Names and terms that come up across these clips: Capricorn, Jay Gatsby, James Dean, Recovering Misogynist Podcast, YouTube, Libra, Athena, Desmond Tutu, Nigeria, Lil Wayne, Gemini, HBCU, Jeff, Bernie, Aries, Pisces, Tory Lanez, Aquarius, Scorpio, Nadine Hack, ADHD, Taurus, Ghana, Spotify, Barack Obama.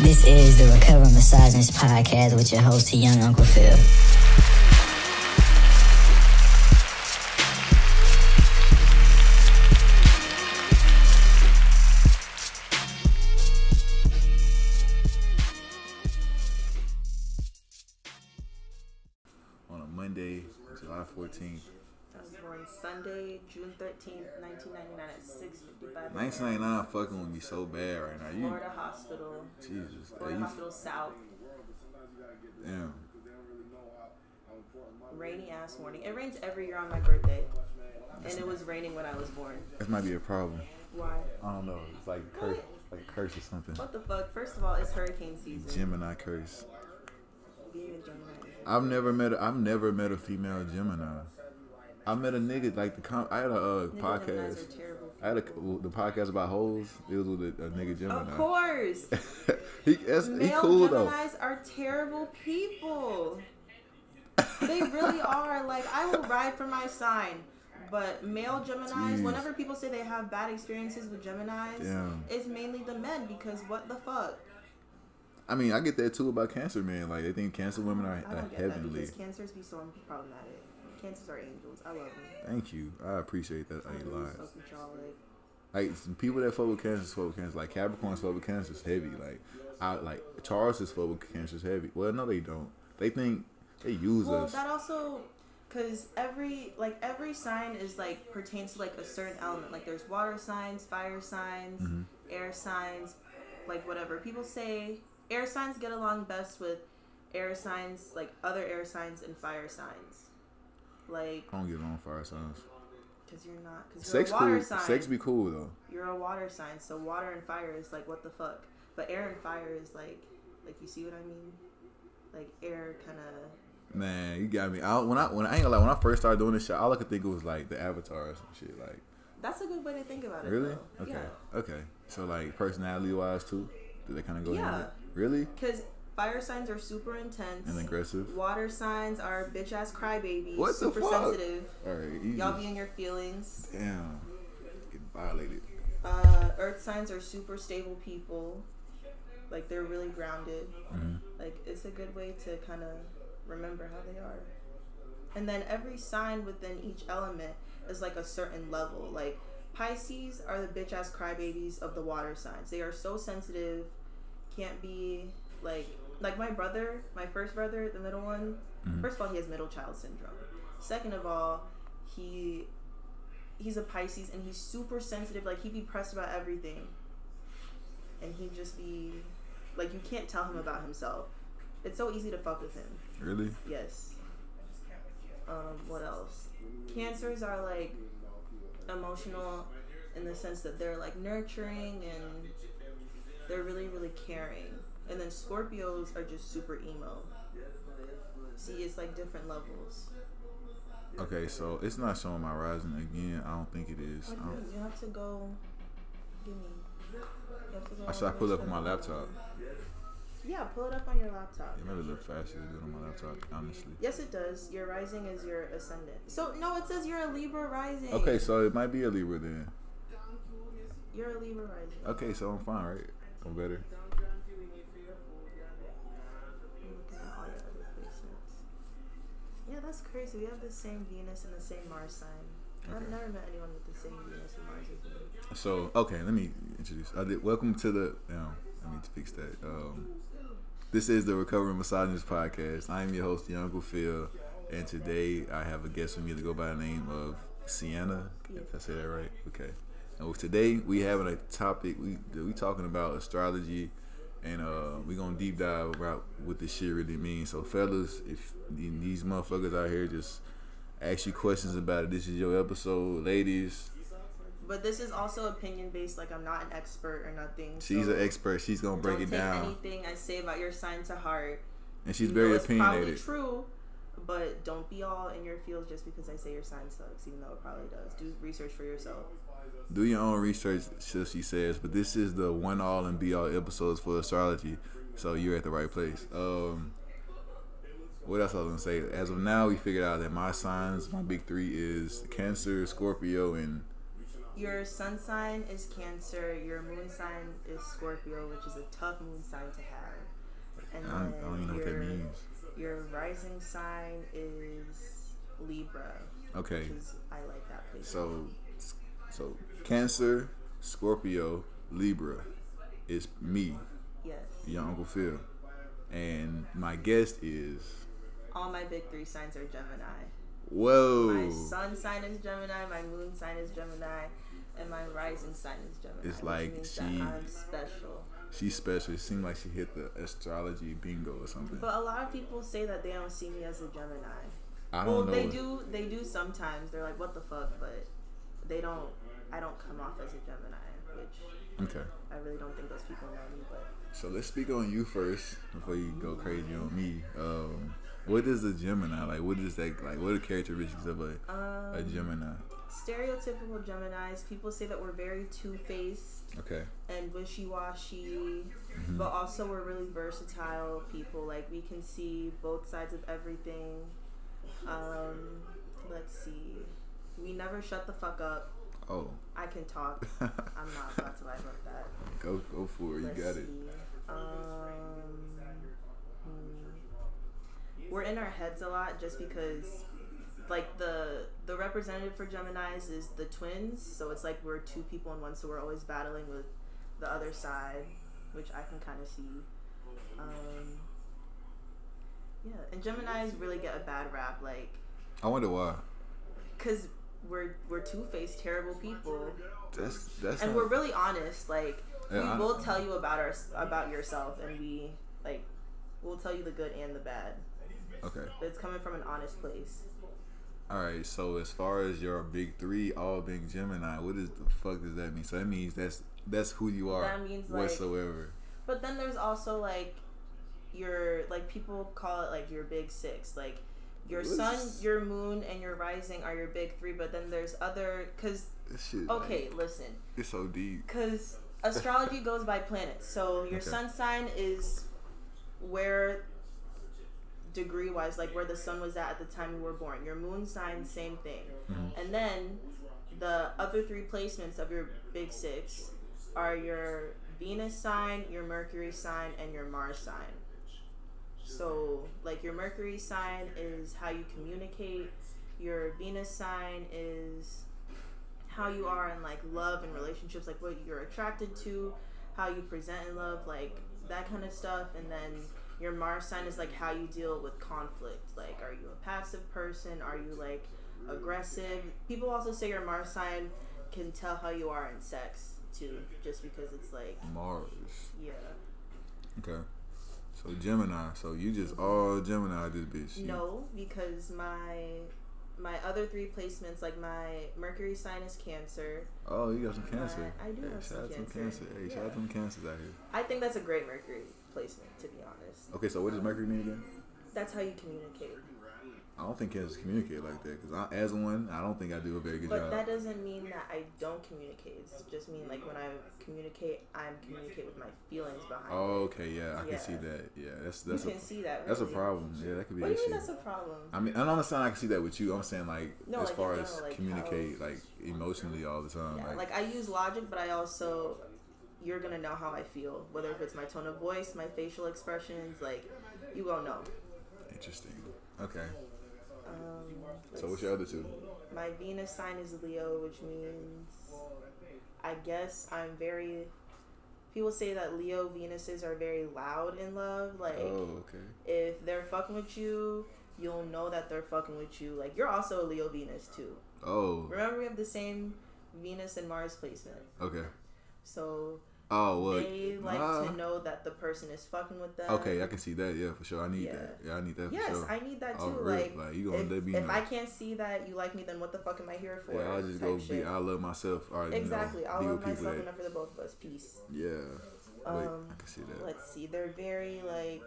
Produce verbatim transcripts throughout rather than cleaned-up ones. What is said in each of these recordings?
This is the Recovering Misogynist Podcast with your host, Young Uncle Phil. July fourteenth. I was born Sunday, June thirteenth, nineteen ninety-nine at six fifty-five. nineteen ninety-nine fucking with me so bad right now. You, Florida Hospital. Jesus. Florida Hospital f- South. Damn. Rainy ass morning. It rains every year on my birthday. That's and it was raining when I was born. This might be a problem. Why? I don't know. It's like curse, like curse or something. What the fuck? First of all, it's hurricane season. Gemini curse. I've never met a, I've never met a female Gemini. I met a nigga like the com- I had a uh, podcast. I had a the podcast about hoes. It was with a, a nigga Gemini. Of course. he that's, he cool Geminis though. Geminis are terrible people. They really are. Like, I will ride for my sign. But male Geminis, jeez, whenever people say they have bad experiences with Geminis, damn, it's mainly the men, because what the fuck? I mean, I get that too about Cancer men. Like, they think Cancer women are I don't get heavenly. That because Cancers be so problematic. Cancers are angels. I love them. Thank you. I appreciate that. I ain't lying. So like, people that fuck with Cancers fuck with Cancer. Like, Capricorns fuck with Cancer's heavy. Like, I like Taurus is fuck with Cancer's heavy. Well, no, they don't. They think they use well, us. Well, that also, because every like every sign is like pertains to like a certain element. Like, there's water signs, fire signs, mm-hmm, air signs, like whatever. People say air signs get along best with air signs, like other air signs and fire signs. Like, I don't get along with fire signs. Cause you're not. Cause you're sex a water cool. sign. Sex be cool though. You're a water sign, so water and fire is like what the fuck. But air and fire is like, like you see what I mean? Like air kind of. Man, you got me. I when I when I ain't gonna lie, when I first started doing this shit, all I could think of was like the Avatar or some shit. Like, that's a good way to think about it. Really? Though. Okay. Yeah. Okay. So like personality wise too, do they kind of go? Yeah. Into it? Really? Because fire signs are super intense and aggressive. Water signs are bitch ass crybabies. What the fuck? Super sensitive. All right, easy. Y'all be in your feelings. Damn. Get violated. Uh, earth signs are super stable people. Like, they're really grounded. Mm-hmm. Like, it's a good way to kind of remember how they are. And then every sign within each element is like a certain level. Like, Pisces are the bitch ass crybabies of the water signs. They are so sensitive. Can't be like like my brother, my first brother, the middle one. Mm-hmm. First of all, he has middle child syndrome. Second of all, he he's a Pisces and he's super sensitive. Like, he'd be pressed about everything, and he'd just be like, you can't tell him about himself. It's so easy to fuck with him. Really? Yes. Um. What else? Cancers are like emotional in the sense that they're like nurturing and they're really, really caring. And then Scorpios are just super emo. See, it's like different levels. Okay, so it's not showing my rising again. I don't think it is. What do you, you have to go. Give me. You have to go. Should I pull it up on my laptop? Yeah, pull it up on your laptop. It might look faster than on my laptop, honestly. Yes, it does. Your rising is your ascendant. So, no, it says you're a Libra rising. Okay, so it might be a Libra then. You're a Libra rising. Okay, so I'm fine, right? I'm better. Yeah, that's crazy. We have the same Venus and the same Mars sign. Okay. I've never met anyone with the same Venus and Mars as me. So, okay, let me introduce. I did, welcome to the. No, I need to fix that. Um, this is the Recovering Misogynist Podcast. I am your host, Young Uncle Phil, and today I have a guest with me to go by the name of Sienna. Yeah. If I say that right, okay. And today we having a topic. We we talking about astrology, and uh, we gonna deep dive about what this shit really means. So, fellas, if these motherfuckers out here just ask you questions about it, this is your episode, ladies. But this is also opinion based. Like, I'm not an expert or nothing. She's so an expert. She's gonna break it down. Don't take anything I say about your sign to heart. And she's you very know it's opinionated. It's probably true. But don't be all in your fields just because I say your sign sucks, even though it probably does. Do research for yourself. Do your own research, so she says. But this is the one all and be all episodes for astrology, so you're at the right place. Um, what else I was gonna say? As of now, we figured out that my signs, my big three, is Cancer, Scorpio, and your sun sign is Cancer, your moon sign is Scorpio, which is a tough moon sign to have. And I, then I don't even know your, what that means. Your rising sign is Libra. Okay. Because I like that place. So, so Cancer, Scorpio, Libra is me. Yes. Young Uncle Phil. And my guest is... All my big three signs are Gemini. Whoa. My sun sign is Gemini, my moon sign is Gemini, and my rising sign is Gemini. It's like she... I'm special. She's special. It seemed like she hit the astrology bingo or something. But a lot of people say that they don't see me as a Gemini. I don't well, know. Well, they do, they do sometimes. They're like, what the fuck? But they don't... I don't come off as a Gemini, which... Okay. I really don't think those people know me, but... So let's speak on you first before you go crazy on me. Um, what is a Gemini like? What is that like? What are the characteristics of a um, a Gemini? Stereotypical Geminis. People say that we're very two-faced, okay, and wishy-washy, mm-hmm. but also we're really versatile people. Like we can see both sides of everything. Um, let's see. We never shut the fuck up. Oh. I can talk. I'm not about to lie about that. Go go for it. Let's you got see. It. Um, hmm. We're in our heads a lot just because, like, the the representative for Geminis is the twins. So it's like we're two people in one. So we're always battling with the other side, which I can kind of see. Um, yeah. And Geminis really get a bad rap. Like, I wonder why. Because... We're we're two-faced, terrible people. That's that's. And we're really honest. Like yeah, we I'm, will tell you about our about yourself, and we like we'll tell you the good and the bad. Okay. But it's coming from an honest place. All right. So as far as your big three, all big Gemini, what is the fuck does that mean? So that means that's that's who you are. That means like, whatsoever. But then there's also like your like people call it like your big six, like. Your sun, your moon, and your rising are your big three, but then there's other... Cause, this shit, okay, man. Listen. It's so deep. Because astrology goes by planets. So your okay. sun sign is where, degree-wise, like where the sun was at at the time you were born. Your moon sign, same thing. Mm-hmm. And then the other three placements of your big six are your Venus sign, your Mercury sign, and your Mars sign. So, like, your Mercury sign is how you communicate. Your Venus sign is how you are in, like, love and relationships, like, what you're attracted to, how you present in love, like, that kind of stuff. And then your Mars sign is, like, how you deal with conflict. Like, are you a passive person? Are you, like, aggressive? People also say your Mars sign can tell how you are in sex, too, just because it's, like... Mars. Yeah. Okay. So Gemini, so you just all Gemini this bitch. You. No, because my my other three placements, like my Mercury sign is Cancer. Oh, you got some Cancer. I, I do hey, have some Cancer. Cancer. Hey, yeah. Shout out some Cancers out here. I think that's a great Mercury placement, to be honest. Okay, so what does Mercury mean again? That's how you communicate. I don't think Cancers communicate like that, because as one, I don't think I do a very good but job. But that doesn't mean that I don't communicate. It's just mean, like, when I communicate, I communicate with my feelings behind oh, okay, yeah, I yeah. can see that. Yeah, that's that's you a, can see that. Really. That's a problem. Yeah, that could be an issue. What do you mean that's a problem? I mean, I don't understand I can see that with you. I'm saying, like, no, as like far as like communicate, how, like, emotionally all the time. Yeah, like, like, I use logic, but I also, you're going to know how I feel, whether if it's my tone of voice, my facial expressions, like, you will know. Interesting. Okay. Um, so what's your other two? My Venus sign is Leo, which means I guess I'm very people say that Leo Venuses are very loud in love. Like oh, okay. If they're fucking with you, you'll know that they're fucking with you. Like you're also a Leo Venus too. Oh. Remember we have the same Venus and Mars placement. Okay. So Oh, well, they like uh, to know that the person is fucking with them. Okay, I can see that. Yeah, for sure. I need yeah. that. Yeah, I need that. For yes, sure. I need that too. Oh, like, like you gonna if, be if nice. I can't see that you like me, then what the fuck am I here for? Yeah, I'll just go shit. be. I love myself. All right, exactly. You know, I love myself that. enough for the both of us. Peace. Yeah. Um, Wait, I can see that. Let's see. They're very like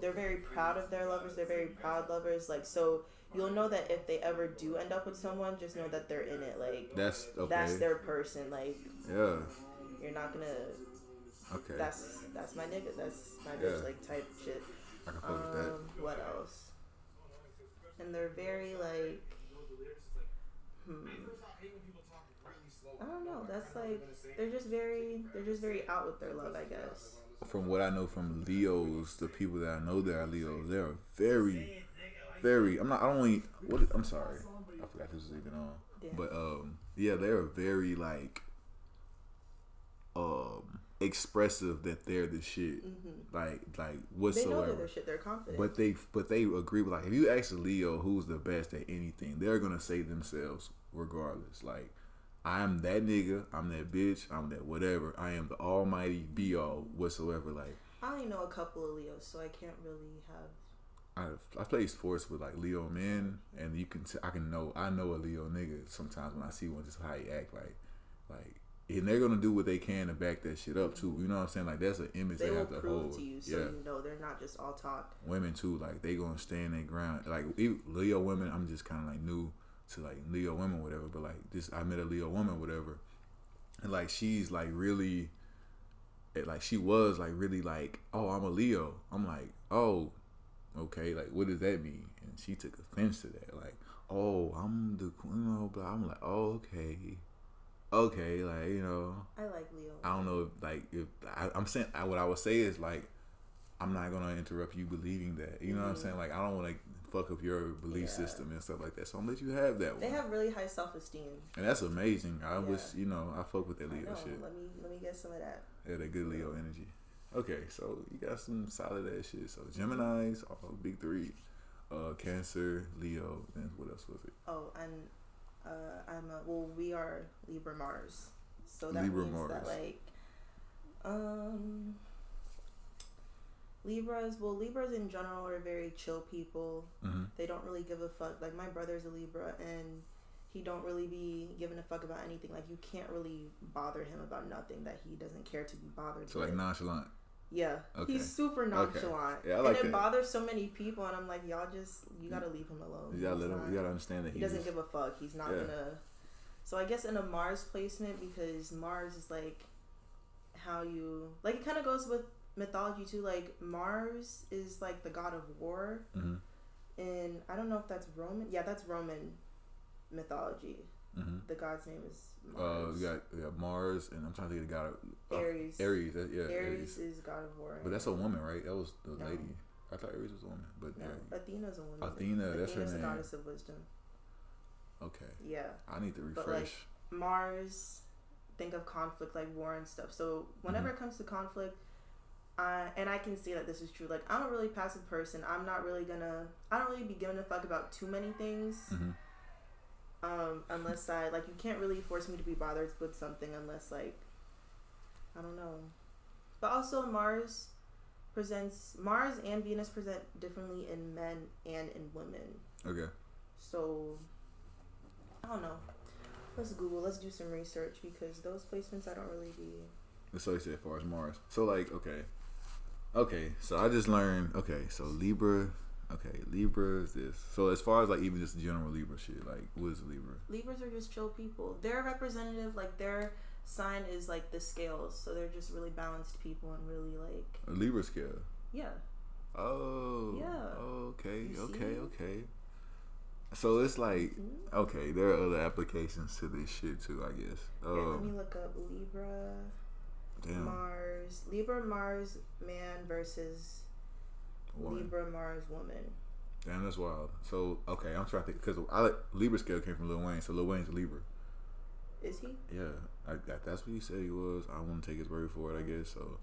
they're very proud of their lovers. They're very proud lovers. Like so. You'll know that if they ever do end up with someone, just know that they're in it. Like that's okay. That's their person. Like yeah. You're not gonna. Okay. That's that's my nigga. That's my bitch. Yeah. Like type shit. I can fuck um, with that. What else? And they're very like. Hmm. I don't know. That's like they're just very they're just very out with their love, I guess. From what I know from Leos, the people that I know that are Leos, they are very, very. I'm not. I only. What? I'm sorry. I forgot this was even on. Yeah. But um, yeah, they are very like um expressive that they're the shit. Mm-hmm. Like like whatsoever. They know they're the shit. They're confident. But they but they agree with like if you ask a Leo who's the best at anything, they're gonna say themselves regardless. Like. I'm that nigga, I'm that bitch, I'm that whatever. I am the almighty be all whatsoever. Like I only know a couple of Leos, so I can't really have. I I play sports with like Leo men, and you can t- I can know I know a Leo nigga sometimes when I see one just how he act like, like and they're gonna do what they can to back that shit up too. You know what I'm saying? Like that's an image they, they have to hold. To you, so yeah. You know they're not just all talk. Women too, like they gonna stand their ground. Like Leo women, I'm just kind of like new. To like Leo women whatever but like this I met a Leo woman whatever and like she's like really it, like she was like really like oh I'm a Leo I'm like oh okay like what does that mean and she took offense to that like oh I'm the queen blah, blah. I'm like oh okay okay like you know I like Leo I don't know if, like if I, I'm saying I, what I would say is like I'm not gonna interrupt you believing that you know mm-hmm. what I'm saying like I don't want to fuck up your belief yeah. system and stuff like that. So I'm gonna let you have that one. They have really high self esteem. And that's amazing. I yeah. wish you know, I fuck with that Leo shit. Let me let me get some of that. Yeah, that good Leo energy. Okay, so you got some solid ass shit. So Gemini's, all big three. Uh Cancer, Leo, and what else was it? Oh, and uh I'm a, well we are Libra Mars. So that Libra means Mars. That like um Libras, well, Libras in general are very chill people. Mm-hmm. They don't really give a fuck. Like, my brother's a Libra, and he don't really be giving a fuck about anything. Like, you can't really bother him about nothing that he doesn't care to be bothered so, with. So, like, nonchalant? Yeah. Okay. He's super nonchalant. Okay. Yeah, I like and it that. Bothers so many people, and I'm like, y'all just, you gotta leave him alone. You gotta, let him, you gotta understand that he, he doesn't just, give a fuck. He's not yeah. gonna... So, I guess in a Mars placement, because Mars is, like, how you... Like, it kind of goes with... mythology too, like Mars is like the god of war, mm-hmm. and I don't know if that's Roman. Yeah, that's Roman mythology. Mm-hmm. The god's name is Mars. Uh, we got, we got Mars, and I'm trying to think of the god of uh, Aries. Aries, uh, yeah. Aries, Aries is god of war, but that's a woman, right? That was the no. lady. I thought Aries was a woman, but no. yeah. Athena's a woman. Athena, Athena's that's her name. Athena's the goddess of wisdom. Okay. Yeah. I need to refresh. But like, Mars, think of conflict, like war and stuff. So whenever mm-hmm. it comes to conflict. Uh, and I can see that this is true. Like, I'm a really passive person. I'm not really gonna... I don't really be giving a fuck about too many things. Mm-hmm. Um, unless I... Like, you can't really force me to be bothered with something unless, like... I don't know. But also, Mars presents... Mars and Venus present differently in men and in women. Okay. So, I don't know. Let's Google. Let's do some research because those placements I don't really be... That's what I said as far as Mars. So, like, okay... Okay, so I just learned, okay, so Libra, okay, Libra is this. So as far as, like, even just general Libra shit, like, what is Libra? Libras are just chill people. They're representative, like, their sign is, like, the scales. So they're just really balanced people and really, like... A Libra scale? Yeah. Oh. Yeah. Okay, okay, okay. So it's, like, mm-hmm. okay, there are other applications to this shit, too, I guess. Um, yeah, let me look up Libra... Damn. Mars, Libra Mars man versus woman. Libra Mars woman. Damn, that's wild. So okay, I'm trying to think because I like Libra scale came from Lil Wayne, so Lil Wayne's a Libra. Is he? Yeah, I, I, that's what he said he was. I want to take his word for it, I guess. So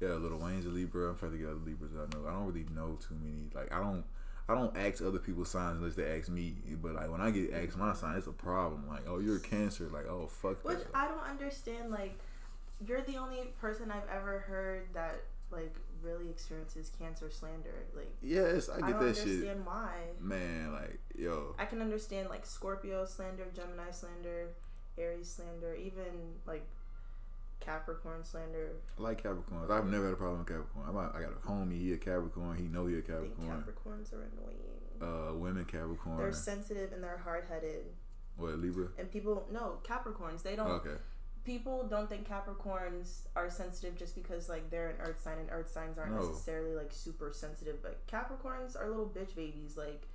yeah, Lil Wayne's a Libra. I'm trying to get other Libras I know. I don't really know too many. Like I don't, I don't ask other people's signs unless they ask me. But like when I get asked my sign, it's a problem. Like oh, you're a Cancer. Like oh, fuck. Which that. I don't understand. Like. You're the only person I've ever heard that like really experiences Cancer slander. Like, yes, I get I don't that shit. I understand why. Man, like, yo, I can understand like Scorpio slander, Gemini slander, Aries slander, even like Capricorn slander. I like Capricorns. I've never had a problem with Capricorn. I'm a, I got a homie. He a Capricorn. He know he a Capricorn. Capricorns are annoying. Uh, women Capricorn. They're sensitive and they're hard headed. What Libra? And people no Capricorns. They don't. Okay. People don't think Capricorns are sensitive just because like they're an earth sign and earth signs aren't no. necessarily like super sensitive, but Capricorns are little bitch babies, like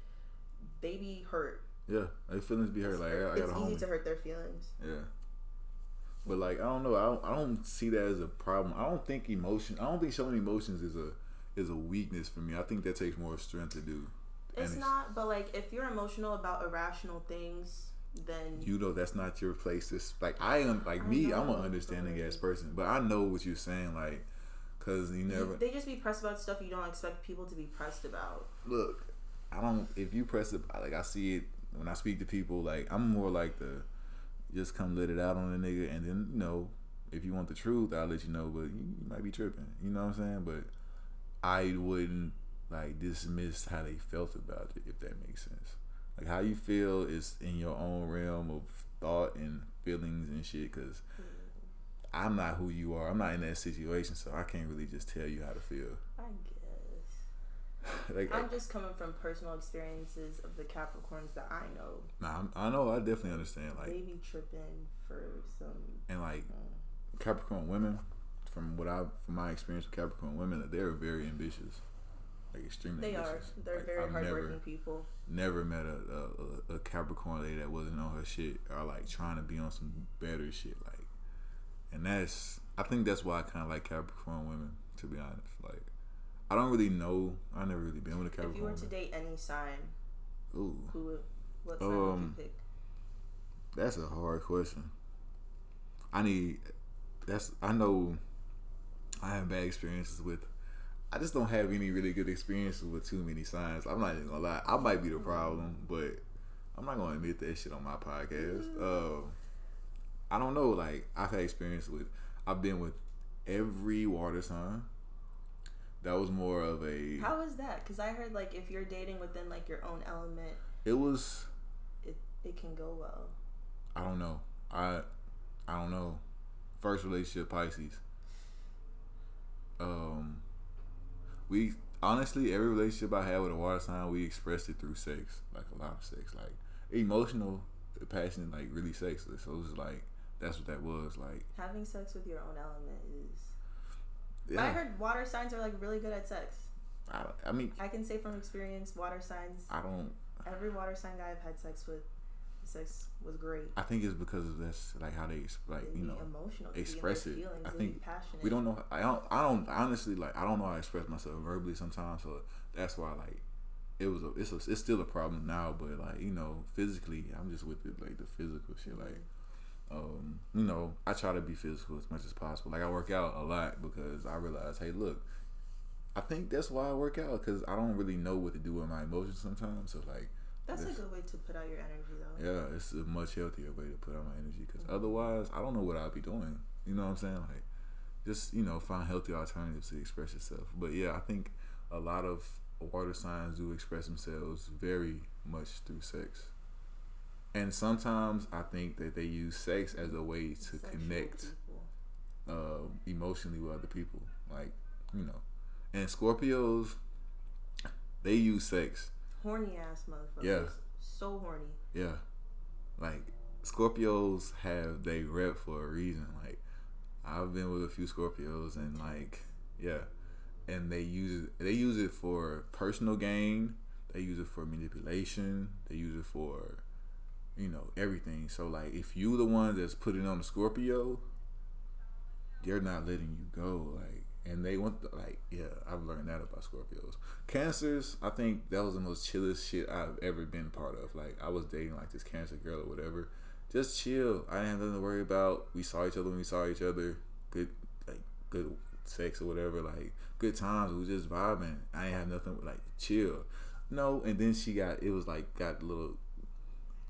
they be hurt. Yeah, like feelings be hurt. It's like hurt. I, I got a homie. It's easy to hurt their feelings. Yeah, but like I don't know. I don't, I don't see that as a problem. I don't think emotion. I don't think showing emotions is a is a weakness for me. I think that takes more strength to do. It's, it's not, but like if you're emotional about irrational things, then you know that's not your place. To, like I am, like I me, know. I'm an understanding ass person, but I know what you're saying, like because you never. They just be pressed about stuff you don't expect people to be pressed about. Look, I don't. If you press it, like I see it when I speak to people. Like I'm more like the just come let it out on the nigga, and then you know if you want the truth, I'll let you know. But you, you might be tripping, you know what I'm saying? But I wouldn't. Like dismiss how they felt about it, if that makes sense. Like how you feel is in your own realm of thought and feelings and shit. Cause mm. I'm not who you are. I'm not in that situation, so I can't really just tell you how to feel. I guess. like, I'm just coming from personal experiences of the Capricorns that I know. Nah, I'm, I know. I definitely understand. Like they be tripping for some. And like uh, Capricorn women, from what I, from my experience with Capricorn women, they're very ambitious. Like extremely they ambitious. Are. They're like, very I've hardworking never, people. Never met a, a, a Capricorn lady that wasn't on her shit or like trying to be on some better shit. Like, and that's I think that's why I kind of like Capricorn women. To be honest, like I don't really know. I never really been with a Capricorn. If you were to woman. Date any sign, ooh, who, what sign um, would you pick? That's a hard question. I need. That's I know. I have bad experiences with. I just don't have any really good experiences with too many signs. I'm not even gonna lie. I might be the problem, but I'm not gonna admit that shit on my podcast. Uh, I don't know. Like I've had experience with. I've been with every water sign. That was more of a. How is that? Because I heard like if you're dating within like your own element, it was. It it can go well. I don't know. I I don't know. First relationship Pisces. Um. We honestly, every relationship I had with a water sign, we expressed it through sex, like a lot of sex, like emotional, passionate, like really sexless. So it was like that's what that was like. Having sex with your own element is. Yeah. I heard water signs are like really good at sex. I, I mean, I can say from experience, water signs. I don't. Every water sign guy I've had sex with, sex was great. I think it's because of this, like how they like you know emotional, express it. Feelings, I think we don't know. I don't. I don't honestly like. I don't know how to express myself verbally sometimes, so that's why like it was. A, it's a, it's still a problem now, but like you know, physically, I'm just with it like the physical shit. Like, um, you know, I try to be physical as much as possible. Like I work out a lot because I realize, hey, look, I think that's why I work out because I don't really know what to do with my emotions sometimes. So like. That's a good way to put out your energy, though. Yeah, it's a much healthier way to put out my energy because mm-hmm. otherwise, I don't know what I'd be doing. You know what I'm saying? Like, just you know, find healthy alternatives to express yourself. But yeah, I think a lot of water signs do express themselves very much through sex, and sometimes I think that they use sex as a way to sexual connect uh, emotionally with other people. Like, you know, and Scorpios, they use sex. Horny ass motherfuckers. Yeah. So horny. Yeah. Like, Scorpios have they rep for a reason. Like, I've been with a few Scorpios and like, yeah. And they use it, they use it for personal gain. They use it for manipulation. They use it for, you know, everything. So like, if you the one that's putting on a Scorpio, they're not letting you go. Like, and they want the, like yeah I've learned that about Scorpios. Cancers, I think that was the most chillest shit I've ever been part of. Like I was dating like this Cancer girl or whatever, just chill. I didn't have nothing to worry about. We saw each other when we saw each other. Good like good sex or whatever, like good times. We just vibing. I didn't have nothing like chill. No, and then she got it was like got a little.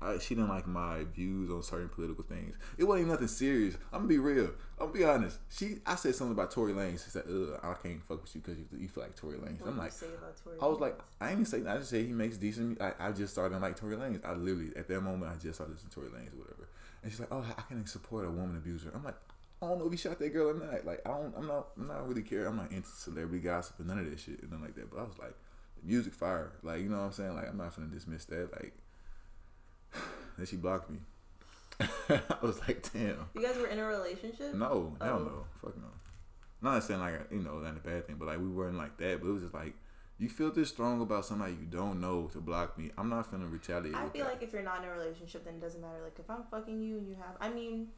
I, she didn't like my views on certain political things. It wasn't even nothing serious. I'm gonna be real. I'm gonna be honest. She, I said something about Tory Lanez. She said, "Ugh, I can't fuck with you because you, you feel like Tory Lanez." What I'm like, say about Tory I was Lanez? Like, I ain't even say. I just say he makes decent. I, I just started like Tory Lanez. I literally at that moment I just started listening to Tory Lanez or whatever. And she's like, "Oh, I can support a woman abuser." I'm like, I don't know if he shot that girl or not. Like, I don't. I'm not. I'm not really care. I'm not into celebrity gossip and none of that shit and nothing like that. But I was like, the music fire. Like, you know what I'm saying? Like, I'm not gonna dismiss that. Like. Then she blocked me. I was like, damn. You guys were in a relationship? No, hell um, no. Fuck no. Not saying like, you know, not a bad thing, but like we weren't like that, but it was just like you feel this strong about somebody you don't know to block me, I'm not finna retaliate. I feel that. Like if you're not in a relationship, then it doesn't matter. Like if I'm fucking you and you have, I mean,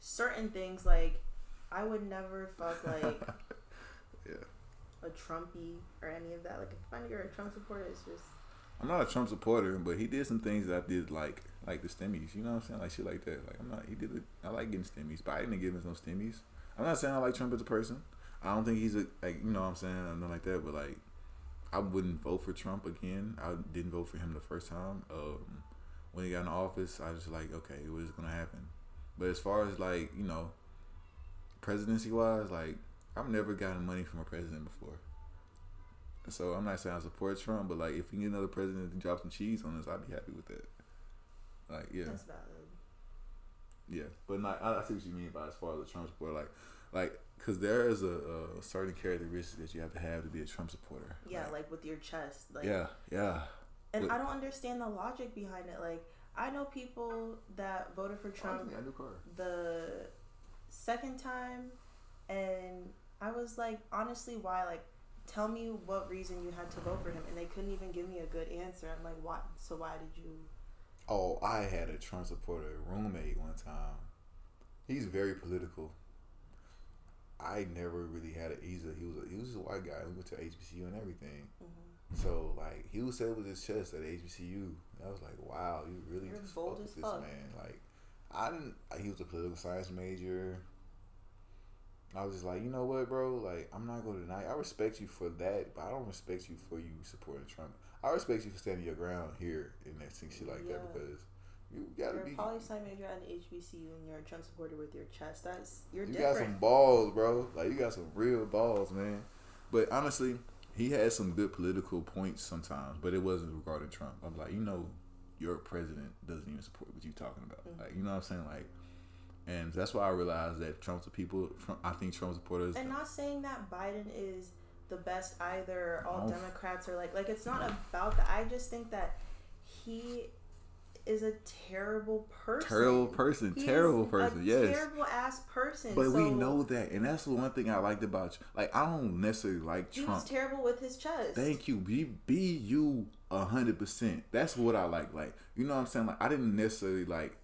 certain things, like I would never fuck like yeah. a Trumpy or any of that. Like if I find you're a Trump supporter, it's just. I'm not a Trump supporter, but he did some things that I did like, like the stimmies. You know what I'm saying? Like shit like that. Like I'm not. He did. It, I like getting stimmies, but I didn't give him no stimmies. I'm not saying I like Trump as a person. I don't think he's a, like, you know what I'm saying, or nothing like that. But like, I wouldn't vote for Trump again. I didn't vote for him the first time. Um, when he got in office, I was just like, okay, it was gonna happen. But as far as like, you know, presidency wise, like I've never gotten money from a president before. So I'm not saying I support Trump, but like if we get another president to drop some cheese on us, I'd be happy with that. Like yeah, that's valid. Yeah, but not, I, I see what you mean by as far as a Trump supporter, like, like because there is a, a certain characteristic that you have to have to be a Trump supporter. Yeah, like, like with your chest. Like, yeah, yeah. And with, I don't understand the logic behind it. Like I know people that voted for Trump the second time, and I was like, honestly, why? Like. Tell me what reason you had to vote for him, and they couldn't even give me a good answer. I'm like, why? So why did you? Oh, I had a Trump supporter roommate one time. He's very political. I never really had it easy. He was a, he was a white guy. He went to H B C U and everything. Mm-hmm. So like he would say it with his chest at H B C U. And I was like, wow, you really You're just bold as fuck with this man. Like I didn't. He was a political science major. I was just like, you know what, bro? Like, I'm not going to deny. I respect you for that, but I don't respect you for you supporting Trump. I respect you for standing your ground here and that thing, shit like yeah. that, because you gotta you're be. You're a poli sci major at an H B C U, and you're a Trump supporter with your chest. That's you're you different. You got some balls, bro. Like you got some real balls, man. But honestly, he had some good political points sometimes, but it wasn't regarding Trump. I'm like, you know, your president doesn't even support what you're talking about. Mm-hmm. Like, you know what I'm saying, like. And that's why I realized that Trump's people, I think Trump supporters. And not saying that Biden is the best either. All no. Democrats are like, like it's not no. about that. I just think that he is a terrible person. Terrible person. He terrible person. A yes. Terrible ass person. But so, we know that, and that's the one thing I liked about you. Like I don't necessarily like Trump. He was terrible with his chest. Thank you. Be be you a hundred percent. That's what I like. Like you know what I'm saying. Like I didn't necessarily like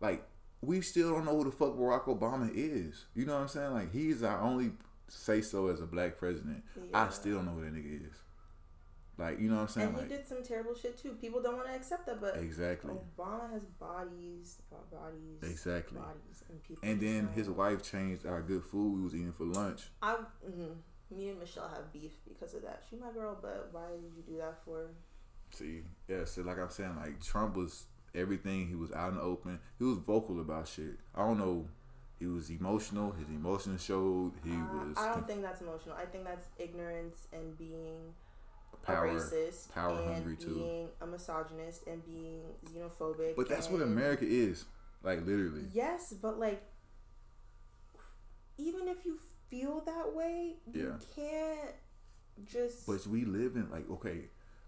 like. We still don't know who the fuck Barack Obama is. You know what I'm saying? Like, he's our only say-so as a black president. Yeah. I still don't know who that nigga is. Like, you know what I'm saying? And he like, did some terrible shit, too. People don't want to accept that, but exactly. Obama has bodies, bodies, exactly. bodies, and people. And then his wife changed our good food we was eating for lunch. I, mm-hmm. Me and Michelle have beef because of that. She my girl, but why did you do that for? See, yeah, so like I'm saying, like, Trump was... Everything he was out in the open. He was vocal about shit. I don't know. He was emotional. His emotions showed. He uh, was. I don't conf- think that's emotional. I think that's ignorance and being power, a racist, power and hungry being too. a misogynist and being xenophobic. But that's and, what America is, like literally. Yes, but like, even if you feel that way, yeah. you can't just. But we live in like okay.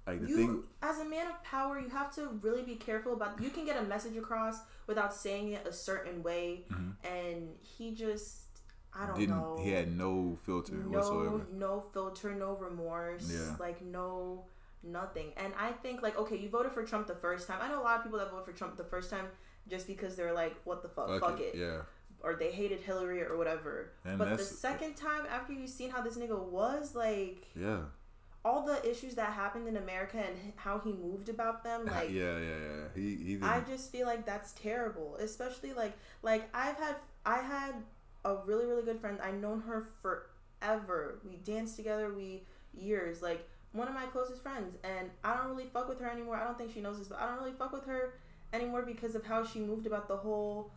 Like the you, thing, as a man of power, you have to really be careful about. You can get a message across without saying it a certain way, mm-hmm. and he just, I don't Didn't, know. He had no filter no, whatsoever. No filter, no remorse, yeah. like no nothing. And I think, like, okay, you voted for Trump the first time. I know a lot of people that voted for Trump the first time just because they were like, "What the fuck, fuck, fuck it. it," yeah, or they hated Hillary or whatever. And but the second time, after you seen how this nigga was, like, yeah. all the issues that happened in America and how he moved about them, like yeah, yeah, yeah. He, he I just feel like that's terrible, especially like like I've had I had a really really good friend. I've known her forever. We danced together. We years like one of my closest friends, and I don't really fuck with her anymore. I don't think she knows this, but I don't really fuck with her anymore because of how she moved about the whole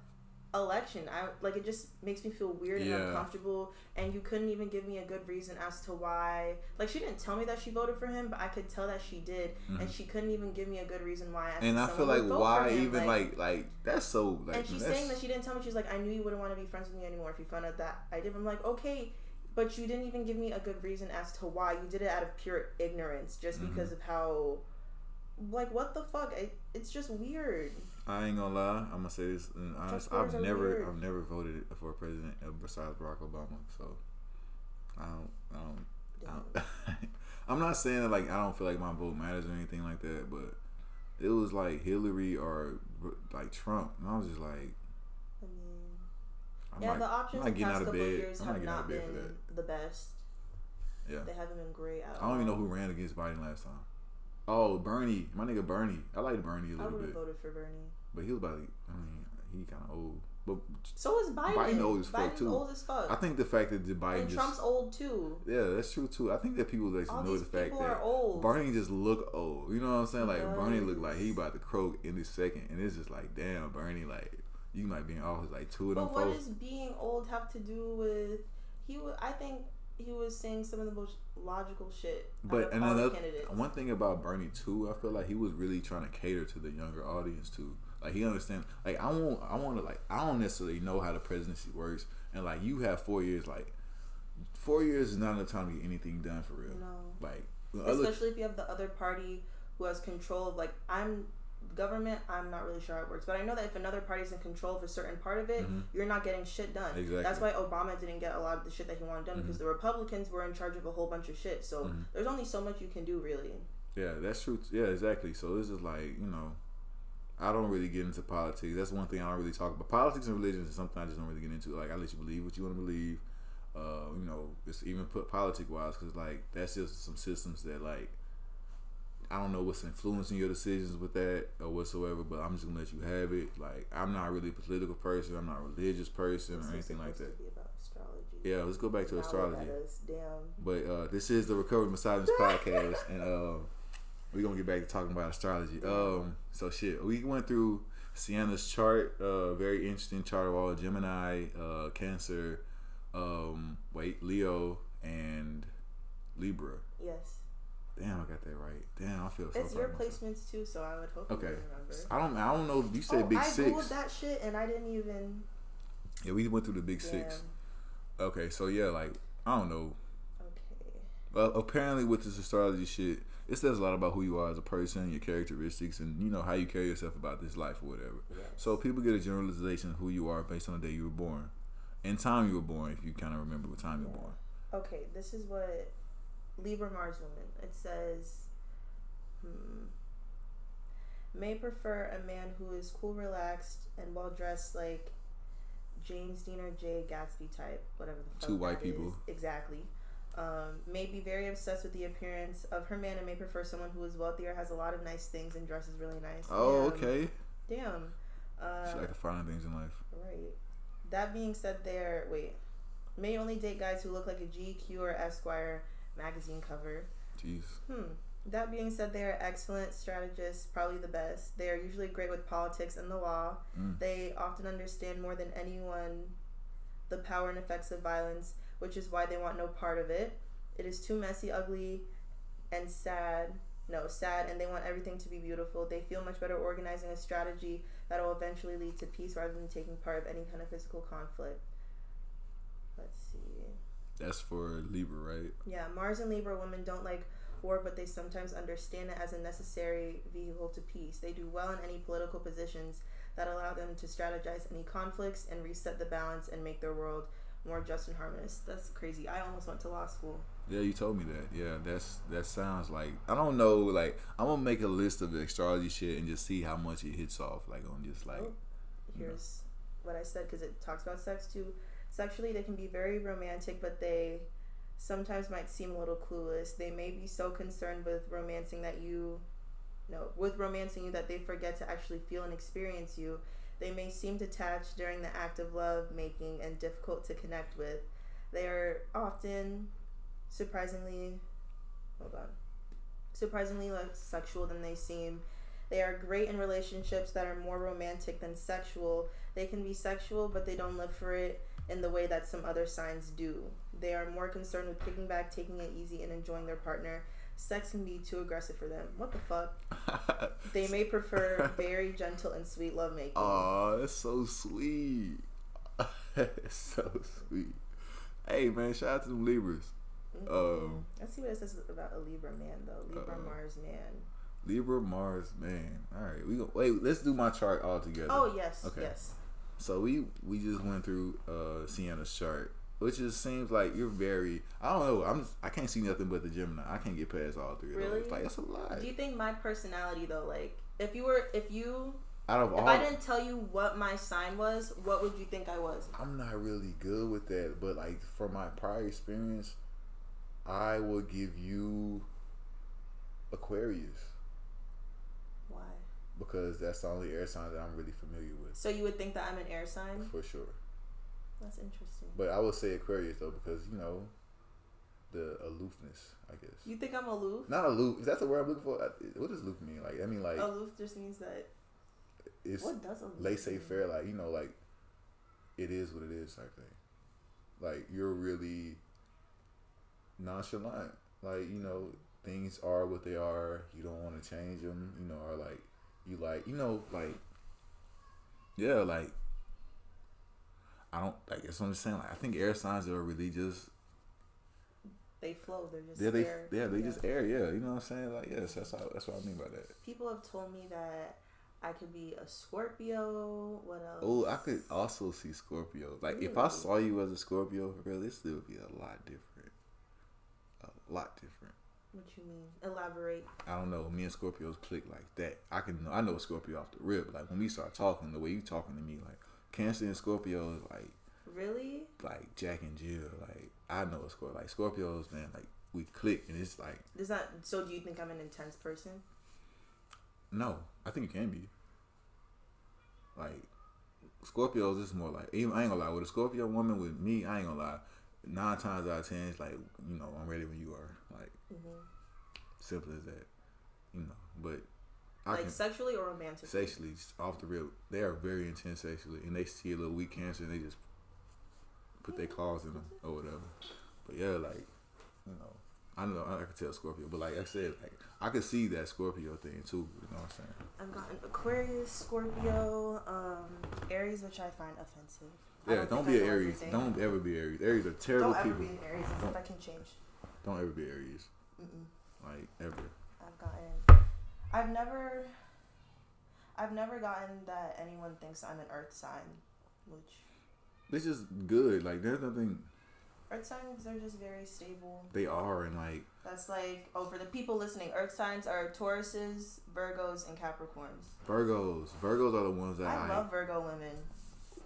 election. I like it just makes me feel weird and yeah. uncomfortable, and you couldn't even give me a good reason as to why. Like she didn't tell me that she voted for him, but I could tell that she did, mm-hmm. and she couldn't even give me a good reason why. I and I feel like why even like, like like that's so. Like, and she's that's... saying that she didn't tell me. She's like, I knew you wouldn't want to be friends with me anymore if you found out that I did. I'm like, okay, but you didn't even give me a good reason as to why you did it out of pure ignorance, just mm-hmm. because of how. Like what the fuck? I, it's just weird. I ain't gonna lie. I'm gonna say this. And honest, I've never, weird. I've never voted for a president besides Barack Obama. So I don't, I don't, I don't, I'm not saying that, like, I don't feel like my vote matters or anything like that, but it was like Hillary or like Trump, and I was just like, I mean, I'm yeah, like, the options I'm like getting the past out of couple bed. Years I'm have not, not been for that. The best. Yeah, they haven't been great at all. I don't even know who ran against Biden last time. Oh, Bernie, my nigga Bernie. I like Bernie a little bit. I would have voted for Bernie, but he was about. I mean, he kind of old. But so is Biden. Biden old as fuck Biden's too. Old as fuck. I think the fact that Biden and Trump's just, old too. Yeah, that's true too. I think that people actually all know the fact that old. Bernie just look old. You know what I'm saying? Like yes. Bernie look like he about to croak any second, and it's just like, damn, Bernie, like you might be in office like two of them. But what folks. Does being old have to do with he? Was, I think he was saying some of the most logical shit. But and another one thing about Bernie too, I feel like he was really trying to cater to the younger audience too. Like he understands. Like I won't. I want to. Like I don't necessarily know how the presidency works. And like you have four years. Like four years is not enough time to get anything done for real. No. Like especially other, if you have the other party who has control. Of, like I'm government. I'm not really sure how it works, but I know that if another party's in control for a certain part of it, mm-hmm. you're not getting shit done. Exactly. That's why Obama didn't get a lot of the shit that he wanted done mm-hmm. because the Republicans were in charge of a whole bunch of shit. So mm-hmm. there's only so much you can do really. Yeah, that's true. Yeah, exactly. So this is like you know. I don't really get into politics. That's one thing I don't really talk about. Politics and religion is something I just don't really get into. Like I let you believe what you want to believe. Uh, you know, it's even put politic wise because like that's just some systems that like I don't know what's influencing your decisions with that or whatsoever. But I'm just gonna let you have it. Like I'm not really a political person. I'm not a religious person this or anything like that. To be about astrology. Yeah, let's go back to now astrology. Damn. But uh, this is the Recovering Misogynist Podcast, and. Uh, We're going to get back to talking about astrology. Um, so, shit, we went through Sienna's chart. Uh, very interesting chart of all Gemini, uh, Cancer, um, wait, Leo, and Libra. Yes. Damn, I got that right. Damn, I feel so It's your placements, too, so I would hope okay. you remember. I don't, I don't know. You said oh, Big I Six. I Googled that shit, and I didn't even... Yeah, we went through the Big Damn. Six. Okay, so, yeah, like, I don't know. Okay. Well, apparently with this astrology shit... It says a lot about who you are as a person, your characteristics, and, you know, how you carry yourself about this life or whatever. Yes. So people get a generalization of who you are based on the day you were born and time you were born, if you kind of remember what time yeah. you were born. Okay, this is what Libra Mars woman. It says, hmm, may prefer a man who is cool, relaxed, and well-dressed like James Dean or Jay Gatsby type, whatever the fuck Two white people. Is. Exactly. Um, may be very obsessed with the appearance of her man and may prefer someone who is wealthy or has a lot of nice things and dresses really nice. Oh, damn. Okay. Damn. Uh, she like the finer things in life. Right. That being said, there. Wait. May only date guys who look like a G Q or Esquire magazine cover. Jeez. Hmm. That being said, they are excellent strategists, probably the best. They are usually great with politics and the law. Mm. They often understand more than anyone the power and effects of violence, which is why they want no part of it. It is too messy, ugly, and sad. No, sad, and they want everything to be beautiful. They feel much better organizing a strategy that will eventually lead to peace rather than taking part of any kind of physical conflict. Let's see. That's for Libra, right? Yeah, Mars and Libra women don't like war, but they sometimes understand it as a necessary vehicle to peace. They do well in any political positions that allow them to strategize any conflicts and reset the balance and make their world more just and harmonious. That's crazy. I almost went to law school. Yeah, you told me that. Yeah, that's that sounds like I don't know. Like I'm gonna make a list of the astrology shit and just see how much it hits off. Like on just like. Oh, here's you know. What I said because it talks about sex too. Sexually, they can be very romantic, but they sometimes might seem a little clueless. They may be so concerned with romancing that you, no, with romancing you that they forget to actually feel and experience you. They may seem detached during the act of love making and difficult to connect with. They are often surprisingly, hold on, surprisingly less sexual than they seem. They are great in relationships that are more romantic than sexual. They can be sexual, but they don't live for it in the way that some other signs do. They are more concerned with kicking back, taking it easy, and enjoying their partner. Sex can be too aggressive for them. What the fuck? They may prefer very gentle and sweet lovemaking. Oh, that's so sweet. That's so sweet. Hey, man, shout out to the Libras. Mm-hmm. Um, Let's see what it says about a Libra man, though. Libra uh, Mars man. Libra Mars man. All right. We go, wait, let's do my chart all together. Oh, yes. Okay. Yes. So we, we just went through uh, Sienna's chart. Which just seems like you're very, I don't know, I'm just, I can't see nothing but the Gemini. I can't get past all three of really? those. Like, that's a lot. Do you think my personality though, like if you were, if you, out of if all, I didn't tell you what my sign was, what would you think I was? I'm not really good with that, but like from my prior experience, I will give you Aquarius. Why? Because that's the only air sign that I'm really familiar with. So you would think that I'm an air sign? For sure. That's interesting. But I would say Aquarius though, because you know, the aloofness, I guess. You think I'm aloof? Not aloof. Is that the word I'm looking for? What does aloof mean? Like I mean, like aloof just means that. It's what does aloof? Laissez-faire, like you know, like it is what it is type thing. Like you're really nonchalant. Like you know, things are what they are. You don't want to change them. You know, or like you like you know like yeah like. I don't like. That's what I'm saying. Like I think air signs are really just they flow. They're just yeah, they, air. Yeah, they yeah. just air. Yeah, you know what I'm saying. Like yes, that's how, that's what I mean by that. People have told me that I could be a Scorpio. What else? Oh, I could also see Scorpio. Like really? If I saw you as a Scorpio, real, this would be a lot different. A lot different. What you mean? Elaborate. I don't know. Me and Scorpios click like that. I can. I know a Scorpio off the rip. Like when we start talking, the way you talking to me, like. Cancer and Scorpio is like really like Jack and Jill. Like I know a Scorpio, like Scorpios, man. Like we click, and it's like is that. So do you think I'm an intense person? No, I think you can be. Like Scorpios, it's more like even I ain't gonna lie with a Scorpio woman with me. I ain't gonna lie. Nine times out of ten, it's like you know I'm ready when you are. Like mm-hmm. simple as that, you know. But. I like can, sexually or romantically? Sexually, off the rip. They are very intense sexually, and they see a little weak Cancer, and they just put their claws in them or whatever. But yeah, like you know, I know I could tell Scorpio, but like I said, like I could see that Scorpio thing too. You know what I'm saying? I've gotten Aquarius, Scorpio, um, Aries, which I find offensive. Yeah, don't, don't be an Aries. Don't ever be Aries. Aries are terrible don't people. Don't ever be Aries. Don't, if I can change. Don't ever be Aries. Mm-mm. Like ever. I've gotten. I've never, I've never gotten that anyone thinks I'm an Earth sign, which. It's just good. Like there's nothing. Earth signs are just very stable. They are, and like. That's like oh, for the people listening, Earth signs are Tauruses, Virgos, and Capricorns. Virgos, Virgos are the ones that I, I love. Virgo women.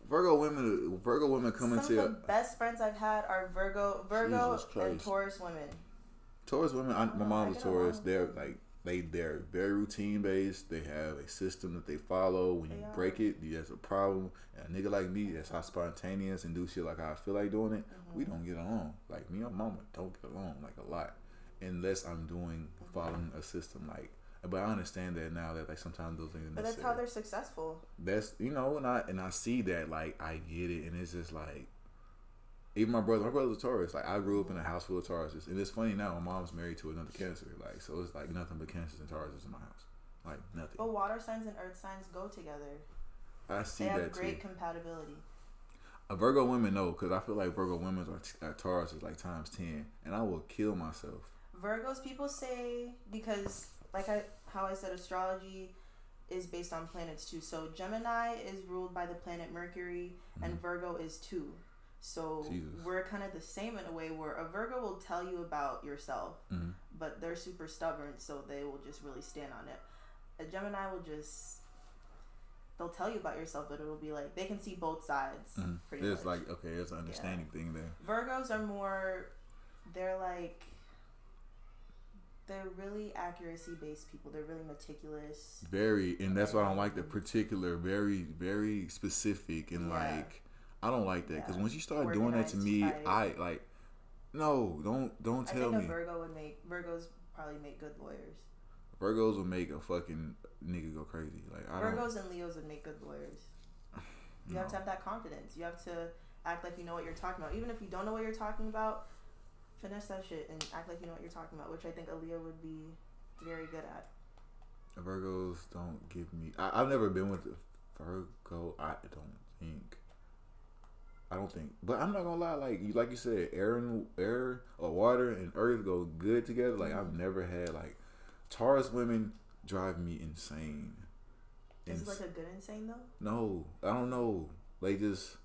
Virgo women, Virgo women come into. Some of the best friends I've had are Virgo, Virgo, and Taurus women. Taurus women. I, my mom was Taurus. They're like. They, they're very routine based. They have a system that they follow. When you yeah. break it, there's a problem. And a nigga like me, that's how spontaneous and do shit like how I feel like doing it. Mm-hmm. We don't get along. Like me and mama don't get along like a lot, unless I'm doing mm-hmm. following a system. Like, but I understand that now that like sometimes those things. Are but that's how they're successful. That's you know, and I and I see that like I get it, and it's just like. Even my brother, my brother's a Taurus. Like I grew up in a house full of Tauruses, and it's funny now. My mom's married to another Cancer, like so it's like nothing but Cancers and Tauruses in my house, like nothing. But water signs and earth signs go together. I see they that have great too. Compatibility. A Virgo women though, because I feel like Virgo women are, t- are Tauruses like times ten, and I will kill myself. Virgos people say because like I how I said astrology. Is based on planets too. So Gemini is ruled by the planet Mercury, mm-hmm. and Virgo is two. So Jesus. We're kind of the same in a way where a Virgo will tell you about yourself, mm-hmm. but they're super stubborn, so they will just really stand on it. A Gemini will just, they'll tell you about yourself, but it'll be like, they can see both sides, mm-hmm. pretty there's much. There's like, okay, there's an understanding yeah. thing there. Virgos are more, they're like, they're really accuracy-based people. They're really meticulous. Very, and that's why I don't like the particular, very, very specific and yeah. like... I don't like that because yeah. once you start Organized doing that to me, type. I like no, don't don't tell me. I think a Virgo would make Virgos probably make good lawyers. Virgos would make a fucking nigga go crazy. Like I Virgos don't, and Leos would make good lawyers. You no. have to have that confidence. You have to act like you know what you're talking about, even if you don't know what you're talking about. Finesse that shit and act like you know what you're talking about, which I think a Leo would be very good at. Virgos don't give me. I, I've never been with a Virgo. I don't think. I don't think, but I'm not gonna lie. Like you, like you said, air and air or water and earth go good together. Like I've never had like Taurus women drive me insane. Is it like a good insane though? No, I don't know. They just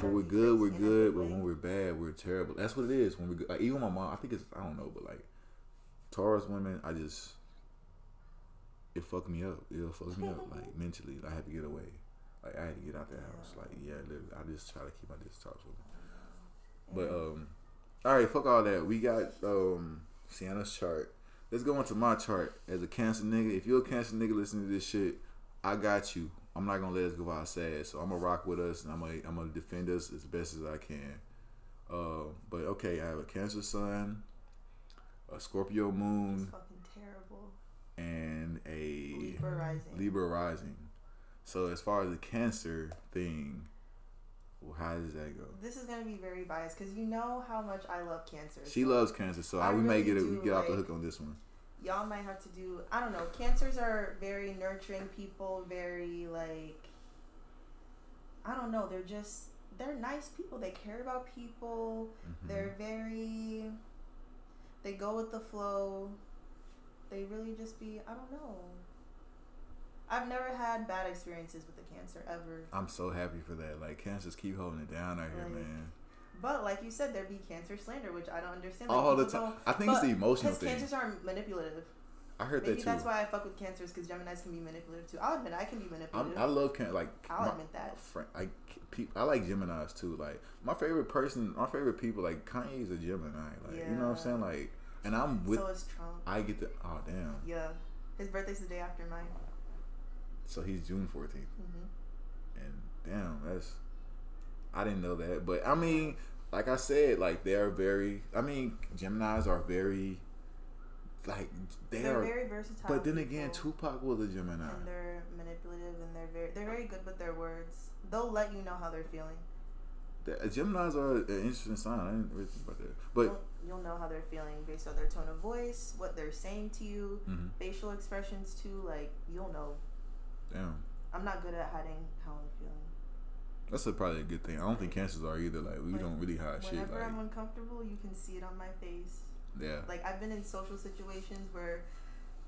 When we're good, we're good, but when we're bad, we're terrible. That's what it is. When we go, like, even my mom, I think it's I don't know, but like Taurus women, I just it fucked me up. It fucked me up like mentally. Like, I had to get away. Like, I had to get out the house. Like, yeah, literally, I just try to keep my distance with them. But um, all right, fuck all that. We got um Sienna's chart. Let's go into my chart as a Cancer nigga. If you're a Cancer nigga listening to this shit, I got you. I'm not gonna let us go out sad, so I'm gonna rock with us and I'm gonna I'm gonna defend us as best as I can. Uh, but okay, I have a Cancer sun, a Scorpio moon, that's fucking terrible, and a Libra rising. Libra rising. So as far as the Cancer thing, well, how does that go? This is gonna be very biased because you know how much I love Cancer. She so loves Cancer, so I we really may get a, we get like, off the hook on this one. Y'all might have to do, I don't know, Cancers are very nurturing people, very like, I don't know, they're just, they're nice people. They care about people. Mm-hmm. They're very, they go with the flow. They really just be, I don't know. I've never had bad experiences with a Cancer ever. I'm so happy for that. Like, Cancers keep holding it down out here, like, man. But like you said, there be Cancer slander, which I don't understand. Like, all the time. I think it's the emotional thing. Because Cancers are manipulative. I heard Maybe that too. Maybe that's why I fuck with Cancers, because Geminis can be manipulative too. I'll admit I can be manipulative. I'm, I love Can like. I'll my, admit that. Friend, I, I like Geminis too. Like, my favorite person, my favorite people, like Kanye's a Gemini. Like, yeah. You know what I'm saying? Like, and I'm with. So is Trump. I get the. Oh damn. Yeah, his birthday's the day after mine. So he's June fourteenth. Mm-hmm. And damn, that's. I didn't know that, but I mean, like I said, like they are very. I mean, Geminis are very, like they they're are very versatile. But then people. Again, Tupac was a Gemini. And they're manipulative, and they're very they're very good with their words. They'll let you know how they're feeling. The, uh, Geminis are an interesting sign. I didn't really think about that, but you'll, you'll know how they're feeling based on their tone of voice, what they're saying to you, mm-hmm. facial expressions too. Like, you'll know. Damn. I'm not good at hiding how I'm feeling. That's a, probably a good thing. I don't think Cancers are either. Like, we like, don't really hide shit. Whenever like, I'm uncomfortable, you can see it on my face. Yeah. Like, I've been in social situations where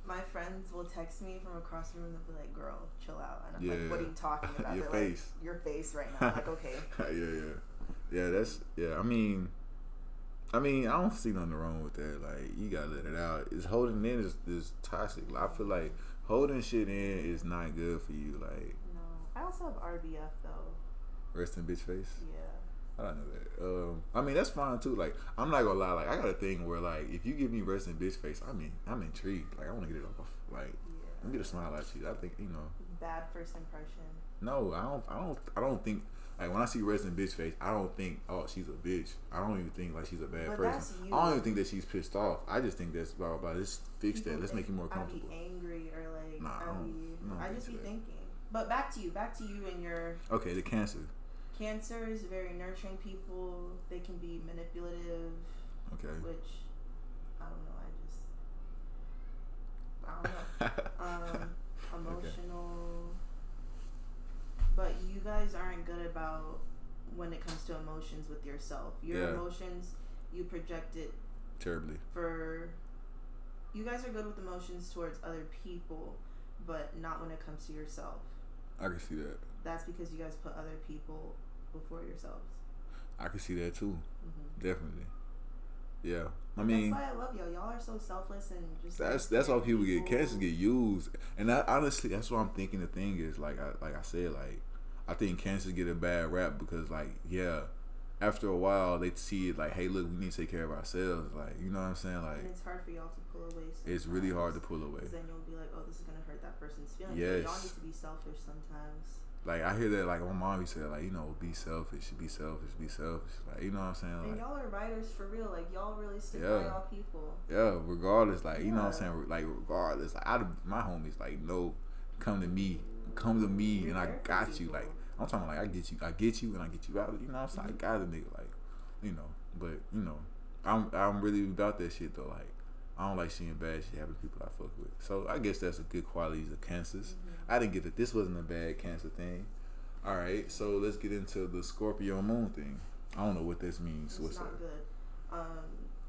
my friends will text me from across the room. They'll be like, girl, chill out. And I'm yeah. like, what are you talking about? Your They're face. Like, your face right now. I'm like, okay. yeah, yeah. Yeah, that's, yeah, I mean, I mean, I don't see nothing wrong with that. Like, you got to let it out. It's holding in is, is toxic. Like, I feel like holding shit in is not good for you. Like, no. I also have R B F, though. Rest in bitch face. Yeah, I don't know that. Um, I mean, that's fine too. Like, I'm not gonna lie. Like, I got a thing where like, if you give me rest in bitch face, I mean, I'm intrigued. Like, I want to get it off. Like, yeah. Let me get a smile at you. I think you know. Bad first impression. No, I don't. I don't. I don't think. Like, when I see rest in bitch face, I don't think, oh, she's a bitch. I don't even think like she's a bad but person. That's you. I don't even think that she's pissed off. I just think that's blah blah. Let's fix that. Let's make you more comfortable. I'd be angry or like. Nah, I don't. Be, I, don't I just be that. Thinking. But back to you. Back to you and your. Okay, the Cancer. Cancer is very nurturing people. They can be manipulative. Okay. Which, I don't know. I just, I don't know. um, emotional. Okay. But you guys aren't good about when it comes to emotions with yourself. Your yeah. emotions, you project it. Terribly. For, you guys are good with emotions towards other people, but not when it comes to yourself. I can see that. That's because you guys put other people before yourselves. I can see that too. Mm-hmm. Definitely. Yeah. I and mean, that's why I love y'all. Y'all are so selfless and just. That's that's how people, people get Cancers get used, and I, honestly, that's what I'm thinking. The thing is, like I like I said, like I think Cancers get a bad rap because, like, yeah, after a while they see it like, hey, look, we need to take care of ourselves. Like, you know what I'm saying? Like, and it's hard for y'all to pull away. It's really hard to pull away. Because then you'll be like, oh, this is gonna hurt that person's feelings. Yes. So y'all need to be selfish sometimes. Like, I hear that, like, my mom used to say, like, you know, be selfish, be selfish, be selfish. Like, you know what I'm saying? Like, and y'all are writers for real. Like, y'all really stick yeah. by y'all people. Yeah, regardless. Like, yeah. you know what I'm saying? Like, regardless. Like, I, my homies, like, no, come to me. Come to me, You're and I got you. People. Like, I'm talking, like, I get you. I get you, and I get you out. You know what I'm saying? Mm-hmm. I got a nigga, like, you know. But, you know, I'm I'm really about that shit, though. Like, I don't like seeing bad shit happen to people I fuck with. So I guess that's a good qualities of Cancers. Mm-hmm. I didn't get that this wasn't a bad Cancer thing. All right, so let's get into the Scorpio moon thing. I don't know what this means. It's What's not that? good. Um,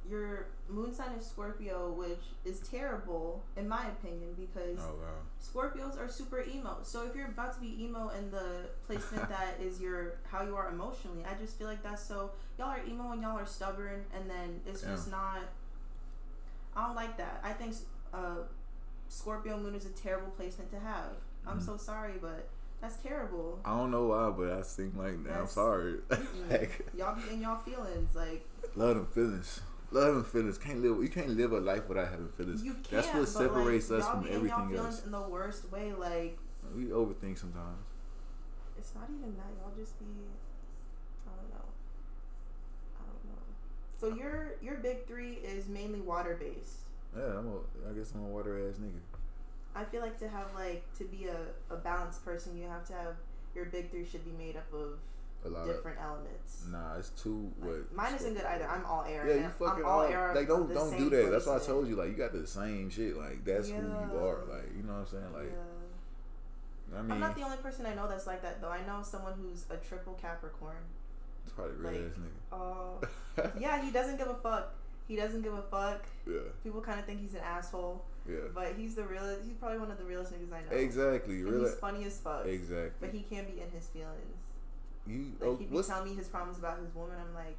your moon sign is Scorpio, which is terrible in my opinion because oh, wow. Scorpios are super emo. So if you're about to be emo in the placement that is your how you are emotionally, I just feel like that's so y'all are emo and y'all are stubborn, and then it's yeah. just not. I don't like that. I think uh, Scorpio moon is a terrible placement to have. Mm-hmm. I'm so sorry, but that's terrible. I don't know why, but I think like that. I'm sorry. Like, y'all be in y'all feelings, like love them feelings. Love and feelings. Can't live. You can't live a life without having feelings. You can't, That's what separates like, us from everything y'all feelings else. In the worst way, like we overthink sometimes. It's not even that. Y'all just be. I don't know. I don't know. So your your big three is mainly water based. Yeah, I'm a. I guess I'm a water ass nigga. I feel like to have like to be a, a balanced person, you have to have your big three should be made up of. A lot different of, elements. Nah, it's too. Like, what, mine isn't good either. I'm all air. Yeah, you fucking I'm all air. Like don't don't do that. Person. That's why I told you. Like you got the same shit. Like that's yeah. who you are. Like you know what I'm saying. Like yeah. I mean, I'm not the only person I know that's like that though. I know someone who's a triple Capricorn. It's probably real like, ass nigga. Oh, uh, yeah. He doesn't give a fuck. He doesn't give a fuck. Yeah. People kind of think he's an asshole. Yeah. But he's the realest. He's probably one of the realest niggas I know. Exactly. And real, he's funny as fuck. Exactly. But he can be in his feelings. You, like oh, he'd be telling me his problems about his woman. I'm like,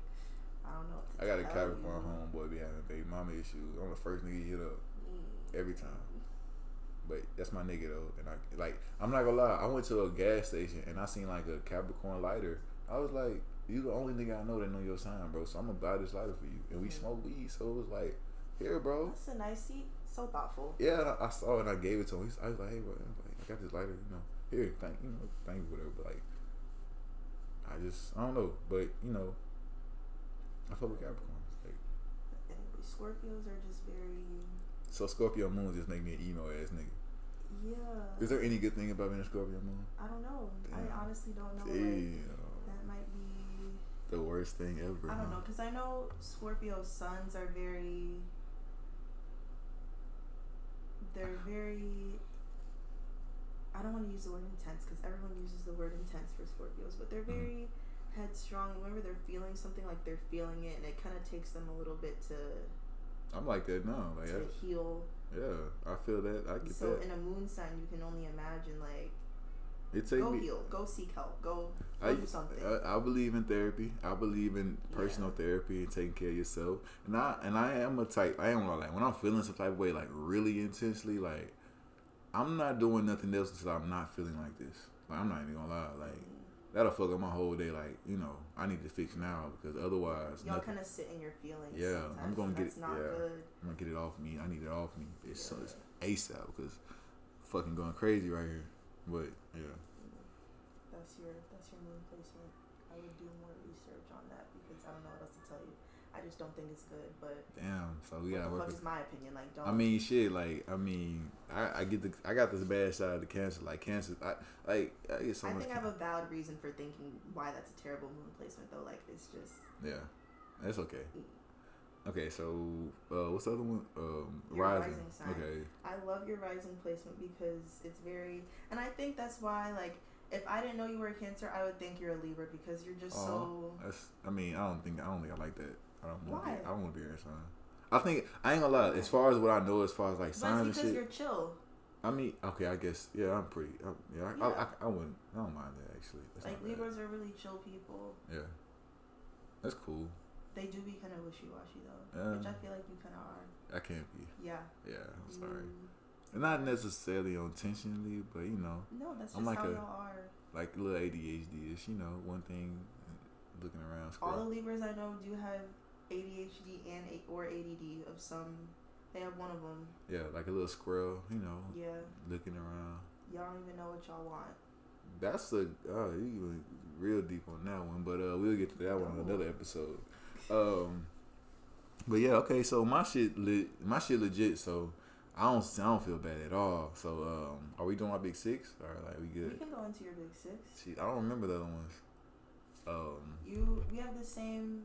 I don't know. What to I got a Capricorn homeboy be having baby mama issues. I'm the first nigga you hit up mm. every time. But that's my nigga though, and I like. I'm not gonna lie. I went to a gas station and I seen like a Capricorn lighter. I was like, you the only nigga I know that know your sign, bro. So I'm gonna buy this lighter for you. And we mm-hmm. smoke weed, so it was like, here, bro. That's a nice seat. So thoughtful. Yeah, I, I saw it. And I gave it to him. I was like, hey, bro, I, like, I got this lighter. You know, here, thank you know, thank you, whatever. But, like. I just I don't know, but you know, I feel like Capricorns like. Scorpios are just very. So Scorpio moon just make me an emo ass nigga. Yeah. Is there any good thing about being a Scorpio moon? I don't know. Damn. I honestly don't know. Damn. Like, that might be the worst thing ever. I don't huh? know, cause I know Scorpio suns are very. They're very. I don't want to use the word intense because everyone uses the word intense for Scorpios, but they're very mm. headstrong. Whenever they're feeling something, like they're feeling it, and it kind of takes them a little bit to. I'm like that now. Like to heal. Yeah, I feel that. I get so that. So in a moon sign, you can only imagine like. It takes go me, heal. Go seek help. Go, go I, do something. I, I believe in therapy. I believe in personal yeah. therapy and taking care of yourself. And I and I am a type. I am like when I'm feeling some type of way, like really intensely, like. I'm not doing nothing else until I'm not feeling like this. Like, I'm not even gonna lie. Like, that'll fuck up my whole day. Like, you know, I need to fix now because otherwise. Y'all kind of sit in your feelings. Yeah, I'm gonna get it. Yeah, good. I'm gonna get it off me. I need it off me. It's yeah. so it's ASAP because fucking going crazy right here. But yeah. That's your that's your moon placement. I would do more research on that because I don't know what else to tell you. I just don't think it's good, but damn. So we gotta work. That's my opinion. Like, don't. I mean, shit. Like, I mean, I, I get the. I got this bad side of the cancer. Like, cancer. I like. I get so I much. I think can- I have a valid reason for thinking why that's a terrible moon placement, though. Like, it's just. Yeah, that's okay. Okay, so uh, what's the other one? Um, rising. rising sign. Okay. I love your rising placement because it's very, and I think that's why like. If I didn't know you were a Cancer, I would think you're a Libra because you're just uh, so. That's, I mean, I don't think I don't think I like that. I don't want Why? To be, I don't want to be your sign. I think I ain't gonna lie. As far as what I know, as far as like signs and shit. Because you're chill. I mean, okay, I guess yeah. I'm pretty. I'm, yeah, I, yeah. I, I, I wouldn't. I don't mind that actually. That's like Libras are really chill people. Yeah, that's cool. They do be kind of wishy-washy though, um, which I feel like you kind of are. I can't be. Yeah. Yeah. I'm sorry. Mm. Not necessarily intentionally, but you know, no, that's just I'm like how a y'all are. Like a little A D H D ish, you know, one thing looking around. Scroll. All the Libras I know do have A D H D and a- or A D D of some. They have one of them. Yeah, like a little squirrel, you know. Yeah. Looking around. Y'all don't even know what y'all want. That's a oh, you were real deep on that one, but uh, we'll get to that one in another episode. Um, but yeah, okay, so my shit lit, my shit legit, so. I don't I don't feel bad at all. So, um, are we doing our big six? Or, like, we good? We can go into your big six. Jeez, I don't remember the other ones. Um, you, we have the same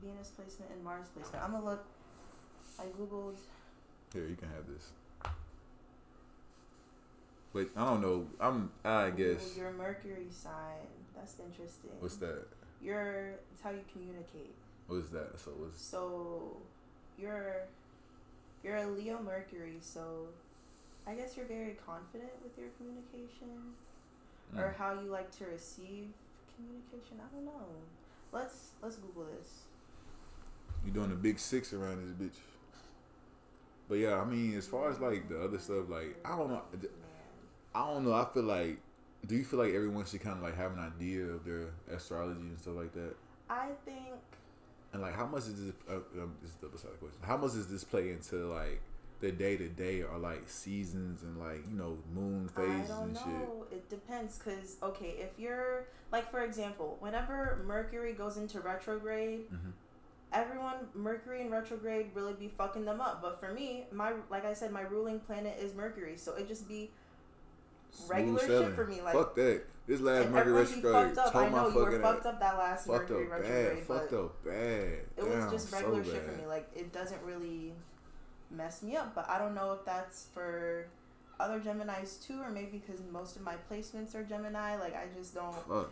Venus placement and Mars placement. I'm going to look. I Googled. Here, you can have this. But, I don't know. I'm, I guess. Your Mercury sign. That's interesting. What's that? Your, it's how you communicate. What's that? So, what's... So... you're you're a Leo Mercury, so I guess you're very confident with your communication mm. or how you like to receive communication. I don't know. Let's let's Google this. You're doing a big six around this bitch. But yeah, I mean, as far as like the other stuff, like I don't know, I don't know. I feel like, do you feel like everyone should kind of like have an idea of their astrology and stuff like that? I think. And like, how much is this? Uh, um, this is the other side of the question. How much does this play into like the day to day, or like seasons and like, you know, moon phases and shit? I don't know. It depends, cause okay, if you're like, for example, whenever Mercury goes into retrograde. Mm-hmm. Everyone, Mercury in retrograde really be fucking them up. But for me, my like I said, my ruling planet is Mercury, so it just be smooth regular seven. Shit for me. Like fuck that. This last Mercury retrograde, fucked up. I know you were fucked up that last fucked Mercury up retrograde. Bad. Fucked up bad. It Damn, was just regular so shit for me. Like it doesn't really mess me up. But I don't know if that's for other Geminis too, or maybe because most of my placements are Gemini. Like I just don't. Fuck.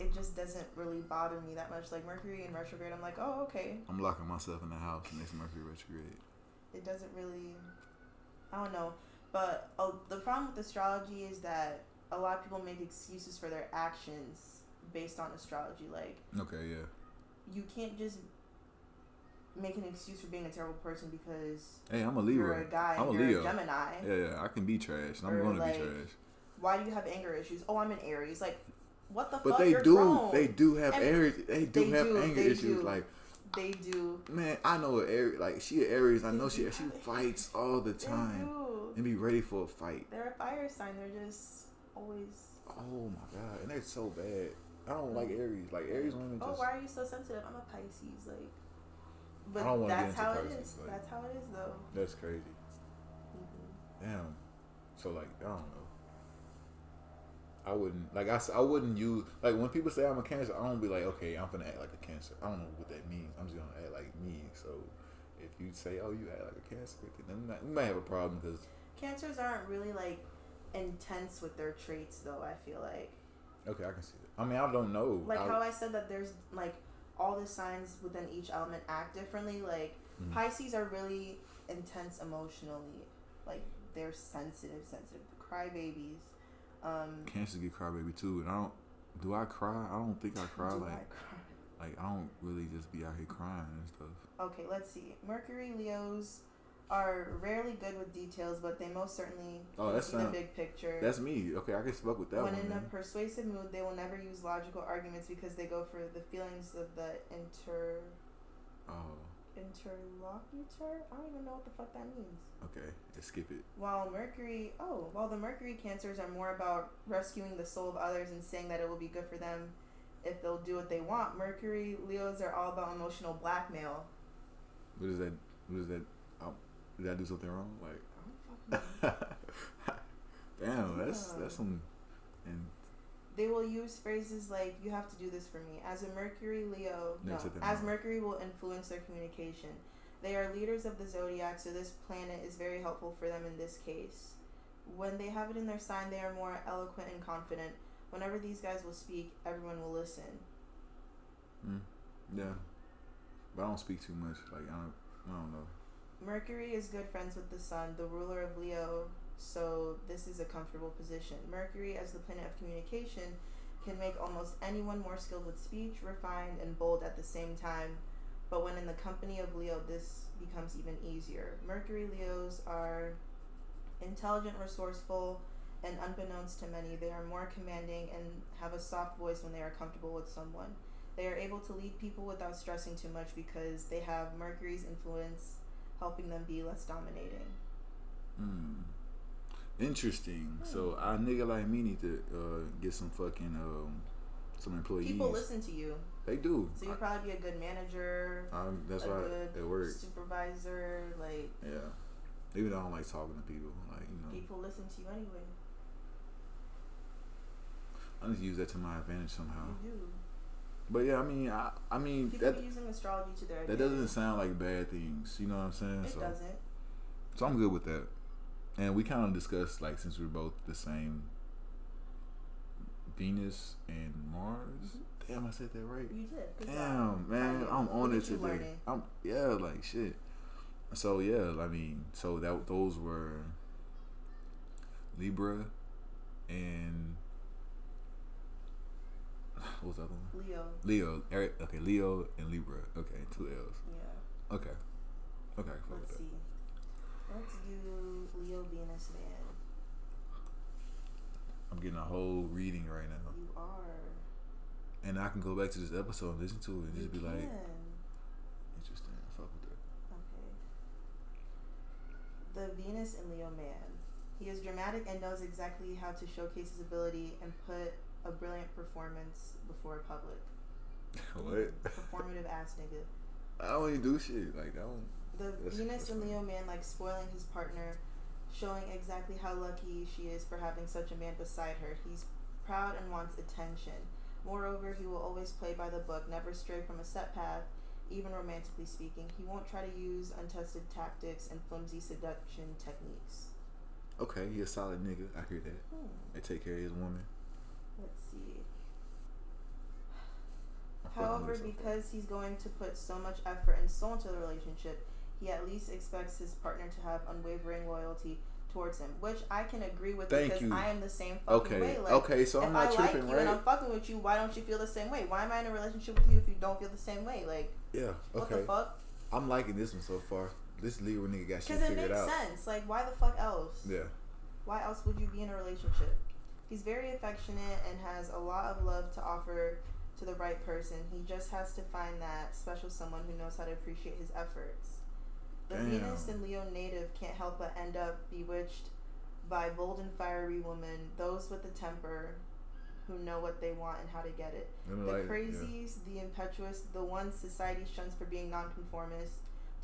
It just doesn't really bother me that much. Like Mercury in retrograde, I'm like, oh, okay. I'm locking myself in the house next Mercury retrograde. It doesn't really, I don't know. But uh, the problem with astrology is that a lot of people make excuses for their actions based on astrology. Like, okay, yeah. You can't just make an excuse for being a terrible person because hey, I'm a Leo. You're a guy. I'm a you're Leo. A Gemini. Yeah, yeah. I can be trash. And I'm going like, to be trash. Why do you have anger issues? Oh, I'm an Aries. Like. What the but fuck? But they You're do. Grown. They do have anger. They do they have do, anger issues. Do. Like they do. Man, I know an Aries. Like she an Aries. I know she she fights all the time. They do. And be ready for a fight. They're a fire sign. They're just always. Oh my god! And they're so bad. I don't like Aries. Like Aries women. Just... Oh, why are you so sensitive? I'm a Pisces. Like. But I don't want to get into Pisces. That's how it is. Like, that's how it is, though. That's crazy. Mm-hmm. Damn. So like I don't know. I wouldn't like I, I wouldn't use like when people say I'm a Cancer, I don't be like, okay, I'm gonna act like a Cancer. I don't know what that means. I'm just gonna act like me. So if you say, oh, you act like a Cancer, then not, you might have a problem because Cancers aren't really like intense with their traits, though. I feel like okay, I can see that. I mean, I don't know. Like I, how I said that there's like all the signs within each element act differently. Like mm-hmm. Pisces are really intense emotionally. Like they're sensitive, sensitive. The crybabies. Um, Cancers get crybaby too, and I don't. Do I cry? I don't think I cry. Do like, I cry? Like I don't really just be out here crying and stuff. Okay, let's see. Mercury Leos are rarely good with details, but they most certainly oh, that's see not, the big picture. That's me. Okay, I can fuck with that when one. When in man. a persuasive mood, they will never use logical arguments because they go for the feelings of the inter. Oh. Interlocutor? I don't even know what the fuck that means. Okay, let's skip it. While Mercury, oh, while the Mercury Cancers are more about rescuing the soul of others and saying that it will be good for them if they'll do what they want, Mercury Leos are all about emotional blackmail. What is that? What is that? Um, did I do something wrong? Like, I don't fucking know. Damn, yeah. that's that's some. And they will use phrases like, you have to do this for me. As a Mercury Leo, no, as Mercury will influence their communication. They are leaders of the zodiac, so this planet is very helpful for them in this case. When they have it in their sign, they are more eloquent and confident. Whenever these guys will speak, everyone will listen. Mm, yeah. But I don't speak too much. Like, I don't, I don't know. Mercury is good friends with the sun, the ruler of Leo. So this is a comfortable position. Mercury, as the planet of communication, can make almost anyone more skilled with speech, refined, and bold at the same time. But when in the company of Leo, this becomes even easier. Mercury Leos are intelligent, resourceful, and unbeknownst to many, they are more commanding and have a soft voice when they are comfortable with someone. They are able to lead people without stressing too much because they have Mercury's influence helping them be less dominating. Hmm. Interesting. So a nigga like me need to uh, get some fucking um, some employees. People listen to you. They do. So you'll probably be a good manager. Um, that's why it works. Supervisor, like yeah. Even though I don't like talking to people, like you know. People listen to you anyway. I need to use that to my advantage somehow. You do. But yeah, I mean, I, I mean people that, be using astrology to their advantage. That doesn't sound like bad things. You know what I'm saying? It so, doesn't. So I'm good with that. And we kind of discussed, like, since we're both the same Venus and Mars. Mm-hmm. Damn, I said that right. You did. Damn, man. I'm on it today. I'm, yeah, like, shit. So yeah, I mean, so that those were Libra and what was the other one? Leo. Leo. Eric, okay, Leo and Libra. Okay, two L's. Yeah. Okay. Okay. Let's see. Up. Let's do Leo Venus Man. I'm getting a whole reading right now. You are. And I can go back to this episode and listen to it and you just be can. like, interesting. I fuck with that. Okay. The Venus and Leo Man. He is dramatic and knows exactly how to showcase his ability and put a brilliant performance before a public. What? Performative ass nigga. I don't even do shit. Like, I don't. The that's, Venus that's and Leo Man like spoiling his partner, showing exactly how lucky she is for having such a man beside her. He's proud and wants attention. Moreover, he will always play by the book, never stray from a set path, even romantically speaking. He won't try to use untested tactics and flimsy seduction techniques. Okay, he a solid nigga. I hear that. Hmm. I take care of his woman. Let's see. However, because he's going to put so much effort and soul into the relationship, he at least expects his partner to have unwavering loyalty towards him, which I can agree with Thank because you. I am the same fucking okay. way. Like, okay, so I'm not I tripping, like you right? and I'm fucking with you, why don't you feel the same way? Why am I in a relationship with you if you don't feel the same way? Like, yeah, okay. What the fuck? I'm liking this one so far. This Libra nigga got shit figured out. Because it makes sense. Like, why the fuck else? Yeah. Why else would you be in a relationship? He's very affectionate and has a lot of love to offer to the right person. He just has to find that special someone who knows how to appreciate his efforts. The Damn. Venus and Leo native can't help but end up bewitched by bold and fiery women, those with a temper who know what they want and how to get it. The like, crazies, yeah. the impetuous, the ones society shuns for being nonconformist,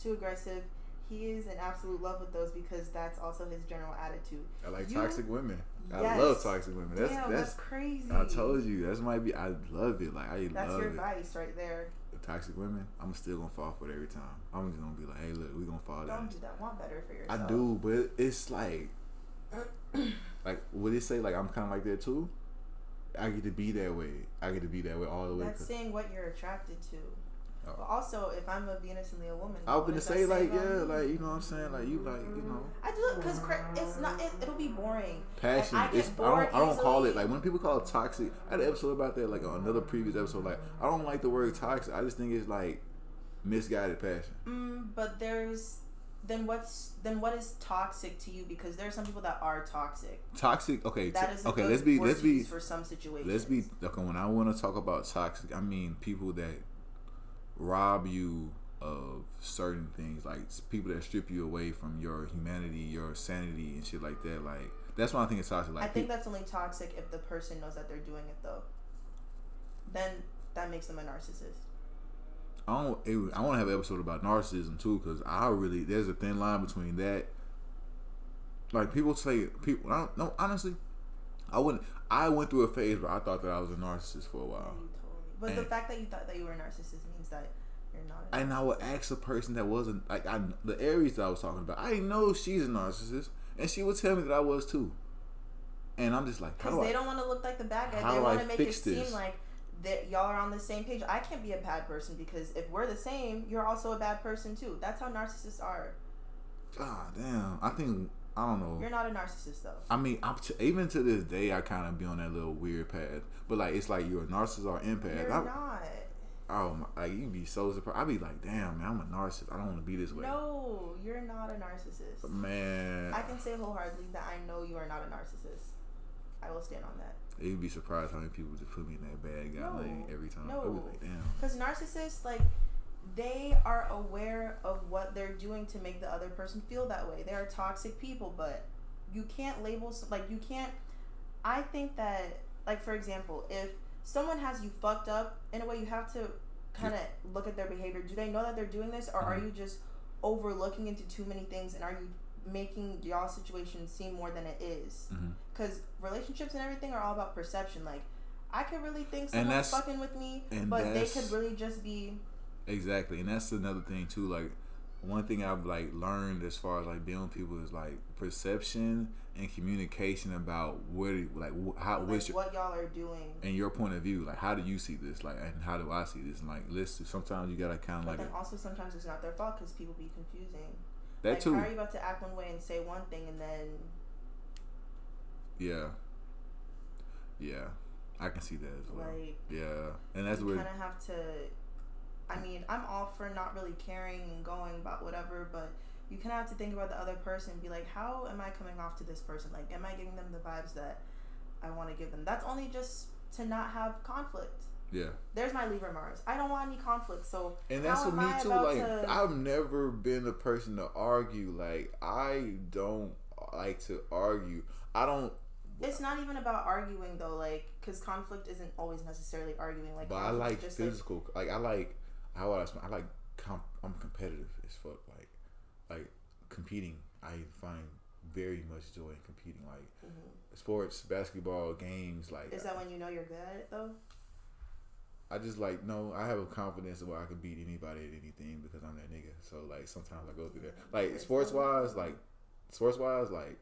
too aggressive. He is in absolute love with those because that's also his general attitude. I like you, toxic women. Yes. I love toxic women. That's Damn, that's, that's crazy. I told you that's might be. I love it. Like I that's love That's your it. Vice right there. The toxic women. I'm still gonna fall for it every time. I'm just gonna be like, hey, look, we gonna fall. Don't down. do that. Want better for yourself. I do, but it's like, like would it say like I'm kind of like that too? I get to be that way. I get to be that way all the way. That's saying what you're attracted to. Oh. But also, if I'm a Venus and Leo woman, I was gonna say like, yeah, me? like you know what I'm saying, like you like you know. I do it because cra- it's not it, it'll be boring. Passion. I, it's, I don't I don't easily. call it like when people call it toxic. I had an episode about that, like on another previous episode. Like I don't like the word toxic. I just think it's like misguided passion. Mm, but there's then what's then what is toxic to you? Because there are some people that are toxic. Toxic. Okay. That is okay. Let's be let's be for some situations. Let's be okay. When I want to talk about toxic, I mean people that rob you of certain things, like people that strip you away from your humanity, your sanity, and shit like that. Like that's why I think it's toxic. Like I think people, that's only toxic if the person knows that they're doing it, though. Then that makes them a narcissist. I don't. It, I want to have an episode about narcissism too, because I really there's a thin line between that. Like people say, people. I don't know. Honestly, I wouldn't. I went through a phase where I thought that I was a narcissist for a while. But and the fact that you thought that you were a narcissist means that you're not a narcissist. And I would ask the person that wasn't, like, I, the Aries that I was talking about, I didn't know she's a narcissist, and she would tell me that I was too. And I'm just like, because do they I, don't want to look like the bad guy. They want to make it this? seem like that y'all are on the same page. I can't be a bad person because if we're the same, you're also a bad person too. That's how narcissists are. God damn. I think, I don't know. You're not a narcissist though. I mean, I'm t- even to this day, I kind of be on that little weird path. But like, it's like you're a narcissist or empath. You're I, not. Oh my! Like you'd be so surprised. I'd be like, damn, man, I'm a narcissist. I don't want to be this way. No, you're not a narcissist. Man, I can say wholeheartedly that I know you are not a narcissist. I will stand on that. You'd be surprised how many people just put me in that bad guy no, like every time. No, I'd be like, damn. Because narcissists like. They are aware of what they're doing to make the other person feel that way. They are toxic people, but you can't label, like, you can't, I think that, like, for example, if someone has you fucked up, in a way, you have to kind of look at their behavior. Do they know that they're doing this, or are you just overlooking into too many things, and are you making y'all situation seem more than it is? Because mm-hmm. relationships and everything are all about perception. Like, I could really think someone's fucking with me, but they could really just be... Exactly, and that's another thing too. Like one thing I've like learned as far as like dealing with people is like perception and communication about what like how like your, what y'all are doing and your point of view. Like how do you see this? Like and how do I see this? And like listen, sometimes you gotta kind of like. But then also sometimes it's not their fault because people be confusing. That like, too. How are you about to act one way and say one thing and then? Yeah. Yeah, I can see that as well. Like, yeah, and that's where you kind of have to. I mean, I'm all for not really caring and going about whatever, but you kind of have to think about the other person and be like, how am I coming off to this person? Like, am I giving them the vibes that I want to give them? That's only just to not have conflict. Yeah. There's my Libra Mars. I don't want any conflict, so. And that's for me too. Like, to... I've never been a person to argue. Like, I don't like to argue. I don't. It's not even about arguing though, like, because conflict isn't always necessarily arguing. Like, but I like just physical. Like, like I like. How I, I like comp, I'm competitive as fuck. Like, like competing, I find very much joy in competing. Like mm-hmm. sports, basketball, games. Like, is that I, when you know you're good at it though? I just like no. I have a confidence where I can beat anybody at anything because I'm that nigga. So like sometimes I go through that. Like sports wise, like sports wise, like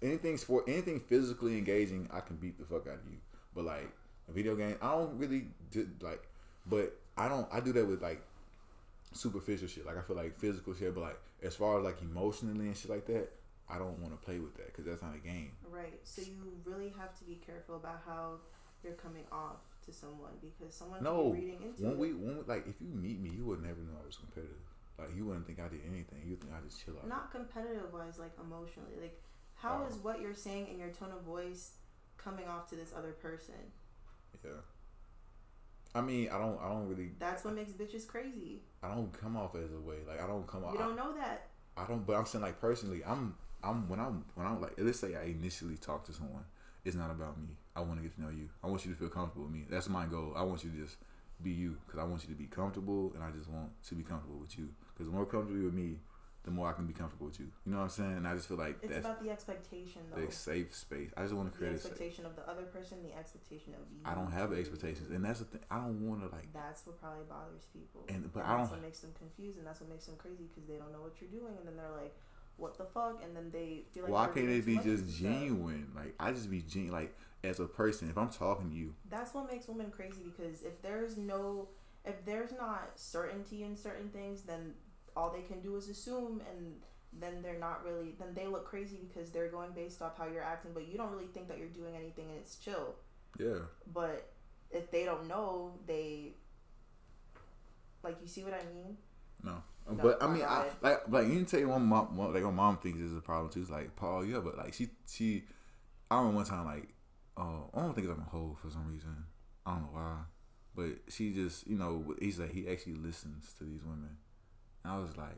anything sport, anything physically engaging, I can beat the fuck out of you. But like a video game, I don't really do, like. But I don't. I do that with like superficial shit. Like I feel like physical shit. But like as far as like emotionally and shit like that, I don't want to play with that because that's not a game. Right. So you really have to be careful about how you're coming off to someone because someone no. can be reading into when it. we when we, like if you meet me, you would never know I was competitive. Like you wouldn't think I did anything. You think I just chill out. Not competitive wise, like emotionally. Like how um, is what you're saying and your tone of voice coming off to this other person? Yeah. I mean, I don't, I don't really. That's what makes bitches crazy. I don't come off as a way, like I don't come off. You don't know that. I don't, but I'm saying like personally, I'm, I'm when I'm when I'm like, let's say I initially talk to someone, it's not about me. I want to get to know you. I want you to feel comfortable with me. That's my goal. I want you to just be you, because I want you to be comfortable, and I just want to be comfortable with you. Because the more comfortable with me, the more I can be comfortable with you. You know what I'm saying? And I just feel like it's that's about the expectation, though. The safe space. I just want to create the expectation a safe. of the other person, the expectation of you. I don't have expectations, and that's the thing. I don't want to like. That's what probably bothers people. And but and I don't. That's what makes them confused, and that's what makes them crazy because they don't know what you're doing, and then they're like, "What the fuck?" And then they feel like. Why can't they be just genuine? Like I just be genuine. Like as a person, if I'm talking to you. That's what makes women crazy because if there's no, if there's not certainty in certain things, then. All they can do is assume, and then they're not really. Then they look crazy because they're going based off how you're acting, but you don't really think that you're doing anything, and it's chill. Yeah. But if they don't know, they like you see what I mean. No, no but I mean, I, like, like you can tell you one mom, one, like my mom thinks this is a problem too. It's like Paul, yeah, but like she, she, I remember one time like, oh, I don't think I'm a hoe for some reason. I don't know why, but she just, you know, he's like he actually listens to these women. I was like,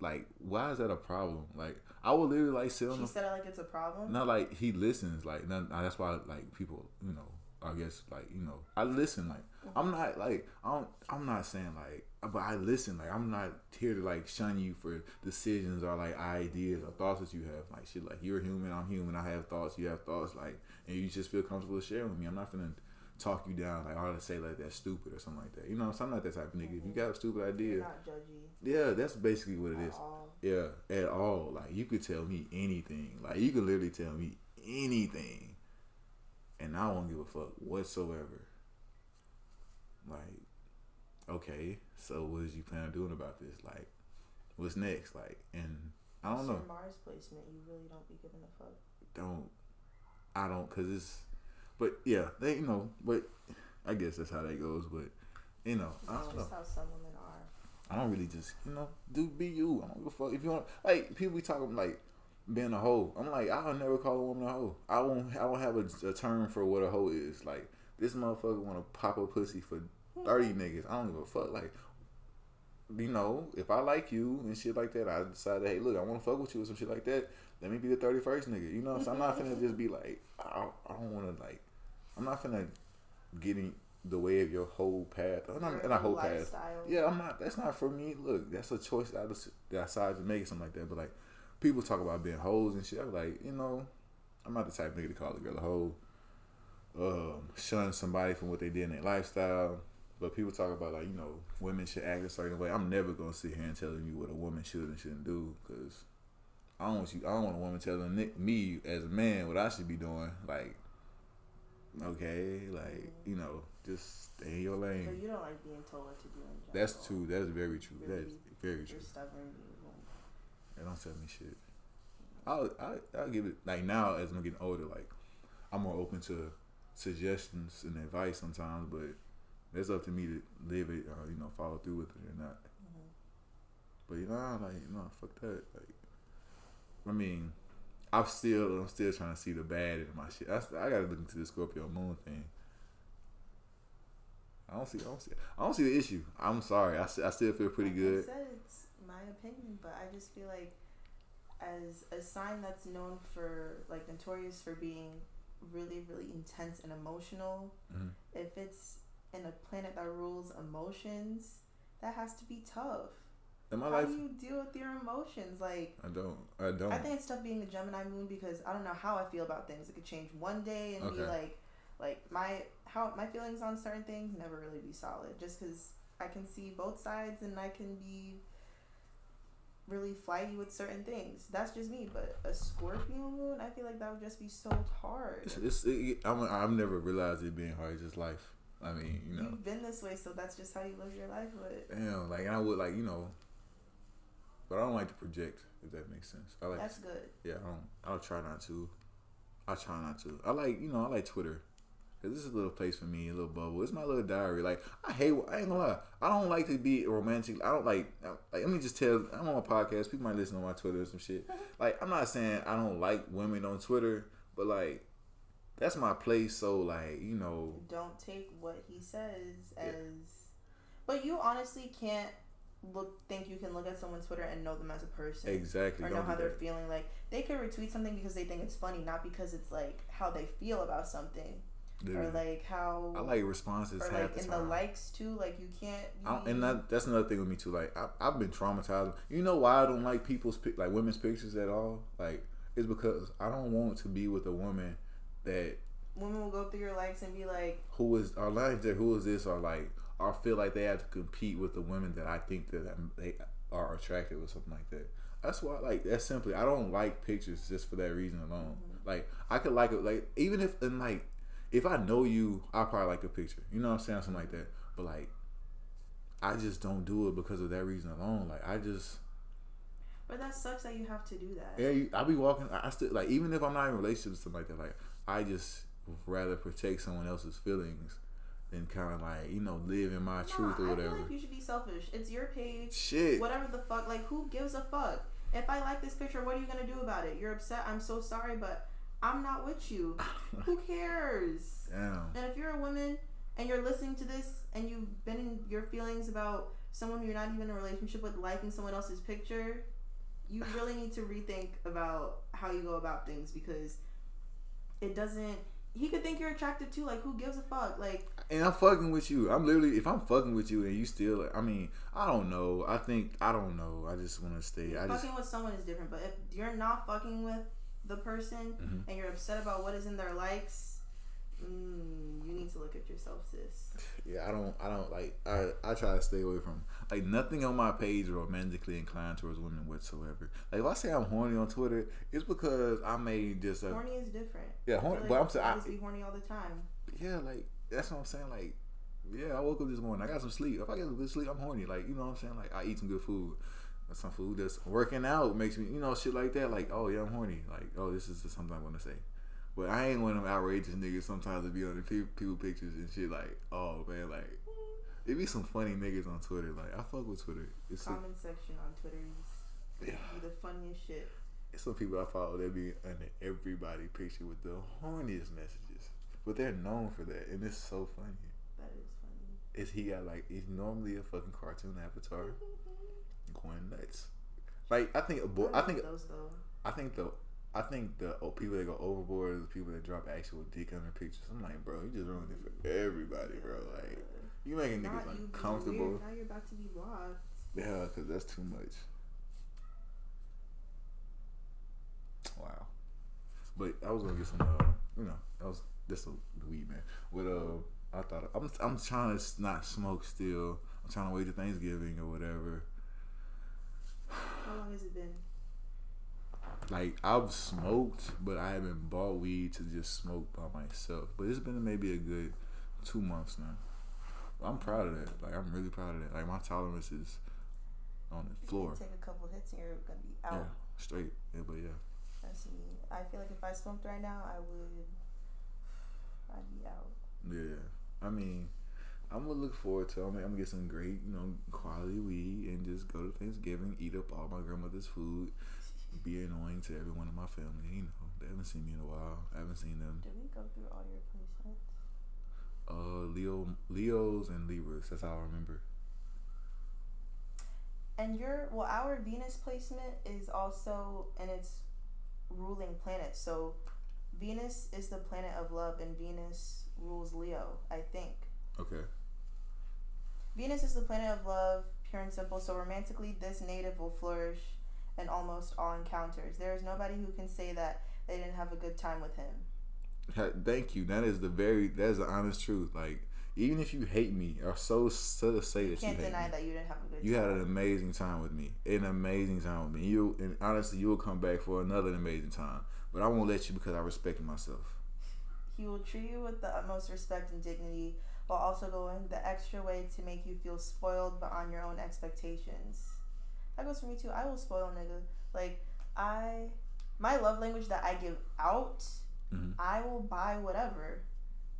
like, why is that a problem? Like, I would literally like sit on. She said it like it's a problem. Not like he listens. Like, none, that's why like people, you know, I guess like you know, I listen. Like, mm-hmm. I'm not like I don't. I'm not saying like, but I listen. Like, I'm not here to like shun you for decisions or like ideas or thoughts that you have. Like shit. Like you're human. I'm human. I have thoughts. You have thoughts. Like, and you just feel comfortable sharing with me. I'm not finna. Talk you down like I ought to say like that's stupid or something like that. You know, something like that type of nigga. Mm-hmm. If you got a stupid idea, you're not judgy. Yeah, that's basically what it at is. All. Yeah, at all. Like you could tell me anything. Like you could literally tell me anything, and I won't give a fuck whatsoever. Like, okay, so what is you planning on doing about this? Like, what's next? Like, and I don't it's know. Your Mars placement, you really don't be giving a fuck. Don't. I don't, cause it's. But yeah, they you know, but I guess that's how that goes. But you know, I don't know. That's how some women are. I don't really just you know do be you. I don't give a fuck if you want. Like people be talking like being a hoe. I'm like I'll never call a woman a hoe. I won't. I don't have a, a term for what a hoe is. Like this motherfucker want to pop a pussy for thirty niggas. I don't give a fuck. Like you know, if I like you and shit like that, I decide hey look, I want to fuck with you or some shit like that. Let me be the thirty-first nigga. You know, what I'm, I'm not finna just be like I, I don't want to like. I'm not finna get in the way of your whole path. I'm not, not whole path. Yeah, I'm not. That's not for me. Look, that's a choice that I, just, that I decided to make or something like that. But like, people talk about being hoes and shit. I'm like, you know, I'm not the type of nigga to call a girl a hoe. Um, shun somebody from what they did in their lifestyle. But people talk about like, you know, women should act a certain way. I'm never gonna sit here and telling you what a woman should and shouldn't do because I don't want you. I don't want a woman telling me as a man what I should be doing. Like. okay, like, you know, just stay in your lane. But you don't like being told what to do in general. That's true. That is very true. Really, that is very true. You're stubborn. And don't tell me shit. I'll, I'll, I'll give it, like, now as I'm getting older, like, I'm more open to suggestions and advice sometimes, but it's up to me to live it or, you know, follow through with it or not. Mm-hmm. But, you know, like, you know, fuck that. Like, I mean, I'm still, I'm still trying to see the bad in my shit. I, I gotta look into the Scorpio Moon thing. I don't see, I don't see, I don't see the issue. I'm sorry. I, I still feel pretty good. I said it's my opinion, but I just feel like as a sign that's known for, like, notorious for being really, really intense and emotional, mm-hmm. if it's in a planet that rules emotions, that has to be tough. In my How life, do you deal with your emotions? Like, I don't. I don't. I think it's tough being a Gemini moon because I don't know how I feel about things. It could change one day and okay. be like, like my how my feelings on certain things never really be solid. Just because I can see both sides and I can be really flighty with certain things. That's just me. But a Scorpio moon, I feel like that would just be so hard. It's, it's it, I'm I've never realized it being hard. It's just life. I mean, you know, you've been this way, so that's just how you live your life with. Damn, like, and I would, like, you know. But I don't like to project, if that makes sense. I like That's good. Yeah, I don't. I'll try not to. I'll try not to. I like, you know, I like Twitter. Because this is a little place for me, a little bubble. It's my little diary. Like, I hate, I ain't gonna lie. I don't like to be romantic. I don't like, I, like, let me just tell, I'm on a podcast. People might listen on my Twitter or some shit. Like, I'm not saying I don't like women on Twitter, but, like, that's my place. So, like, you know. Don't take what he says as, yeah. But you honestly can't. Look, think you can look at someone's Twitter and know them as a person, exactly, or know how they're feeling. Like, they could retweet something because they think it's funny, not because it's like how they feel about something, dude, or like how I like responses. Or like in the likes too, like you can't. You I, and that, that's another thing with me too. Like I, I've been traumatized. You know why I don't like people's like women's pictures at all? Like it's because I don't want to be with a woman that women will go through your likes and be like, who is our life? There, who is this? Or like. I feel like they have to compete with the women that I think that they are attractive or something like that. That's why, like, that's simply, I don't like pictures just for that reason alone. Mm-hmm. Like, I could like it, like, even if, and like, if I know you, I probably like a picture. You know what I'm saying? Something like that. But, like, I just don't do it because of that reason alone. Like, I just. But that sucks that you have to do that. Yeah, you, I be walking, I still, like, even if I'm not in a relationship or something like that, like, I just rather protect someone else's feelings. And kind of like, you know, live in my no, truth or whatever. I feel like you should be selfish. It's your page. Shit. Whatever the fuck. Like, who gives a fuck? If I like this picture, what are you going to do about it? You're upset. I'm so sorry, but I'm not with you. Who cares? Damn. And if you're a woman and you're listening to this and you've been in your feelings about someone you're not even in a relationship with liking someone else's picture, you really need to rethink about how you go about things because it doesn't. He could think you're attractive too. Like, who gives a fuck? Like, and I'm fucking with you. I'm literally, if I'm fucking with you and you still, like, I mean, I don't know. I think I don't know. I just want to stay. I fucking just, with someone is different, but if you're not fucking with the person mm-hmm. and you're upset about what is in their likes, mm, you need to look at yourself, sis. Yeah, I don't. I don't like. I I try to stay away from like nothing on my page romantically inclined towards women whatsoever. Like if I say I'm horny on Twitter, it's because I may just uh, horny is different. Yeah, horny. Like but I'm saying I be horny all the time. Yeah, like that's what I'm saying. Like, yeah, I woke up this morning. I got some sleep. If I get some good sleep, I'm horny. Like you know what I'm saying. Like I eat some good food. Some food that's working out makes me you know shit like that. Like oh yeah, I'm horny. Like oh this is just something I want to say. But I ain't one of them outrageous niggas sometimes to be on the people, people pictures and shit like, oh man, like, it be some funny niggas on Twitter. Like, I fuck with Twitter. It's comment a, section on Twitter is yeah. the funniest shit. It's some people I follow that be under everybody picture with the horniest messages. But they're known for that, and it's so funny. That is funny. It's he got like, he's normally a fucking cartoon avatar going nuts. Like, I think, a boy, I, I think, those, I think the, I think the oh, people that go overboard are the people that drop actual dick on their pictures. I'm like, bro, you just ruined it for everybody, bro. Like, you making now niggas uncomfortable. Weird. Now you're about to be blocked. Yeah, because that's too much. Wow. But I was going to get some, uh, you know, that was just a weed, man. But uh, I thought, I'm, I'm trying to not smoke still. I'm trying to wait to Thanksgiving or whatever. How long has it been? Like, I've smoked, but I haven't bought weed to just smoke by myself. But it's been maybe a good two months now. I'm proud of that. Like, I'm really proud of that. Like, my tolerance is on the floor. If you take a couple hits and you're gonna be out. Yeah, straight. Yeah, but yeah. That's me. I feel like if I smoked right now, I would. I'd be out. Yeah, I mean, I'm gonna look forward to. I mean, I'm gonna get some great, you know, quality weed and just go to Thanksgiving, eat up all my grandmother's food, be annoying to everyone in my family. You know, they haven't seen me in a while. I haven't seen them. Did we go through all your placements? Uh, Leo, Leos and Libras. That's how I remember. And your well, our Venus placement is also in its ruling planet. So Venus is the planet of love, and Venus rules Leo, I think. Okay. Venus is the planet of love, pure and simple. So romantically, this native will flourish in almost all encounters. There is nobody who can say that they didn't have a good time with him. Thank you. That is the very that is the honest truth. Like, even if you hate me, or so so to say you that you can't deny me, that you didn't have a good. You time. had an amazing time with me. An amazing time with me. You and honestly, you will come back for another amazing time. But I won't let you because I respect myself. He will treat you with the utmost respect and dignity, while also going the extra way to make you feel spoiled beyond your own expectations. That goes for me too. I will spoil nigga. Like I, my love language that I give out. Mm-hmm. I will buy whatever.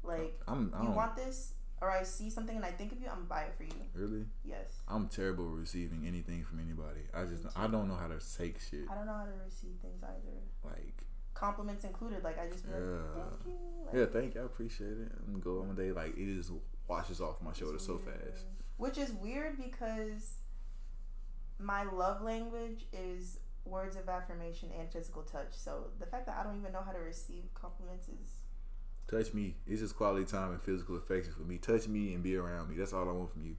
Like, I'm, I you want this, or I see something and I think of you, I'm gonna buy it for you. Really? Yes. I'm terrible at receiving anything from anybody. I just I don't know how to take shit. I don't know how to receive things either. Like, compliments included. Like, I just be like, yeah. Thank you. Like, yeah, thank you. I appreciate it. I'm gonna go on a day. Like, it just washes off my shoulder so fast. Which is weird because my love language is words of affirmation and physical touch. So the fact that I don't even know how to receive compliments is touch me. It's just quality time and physical affection for me. Touch me and be around me. That's all I want from you.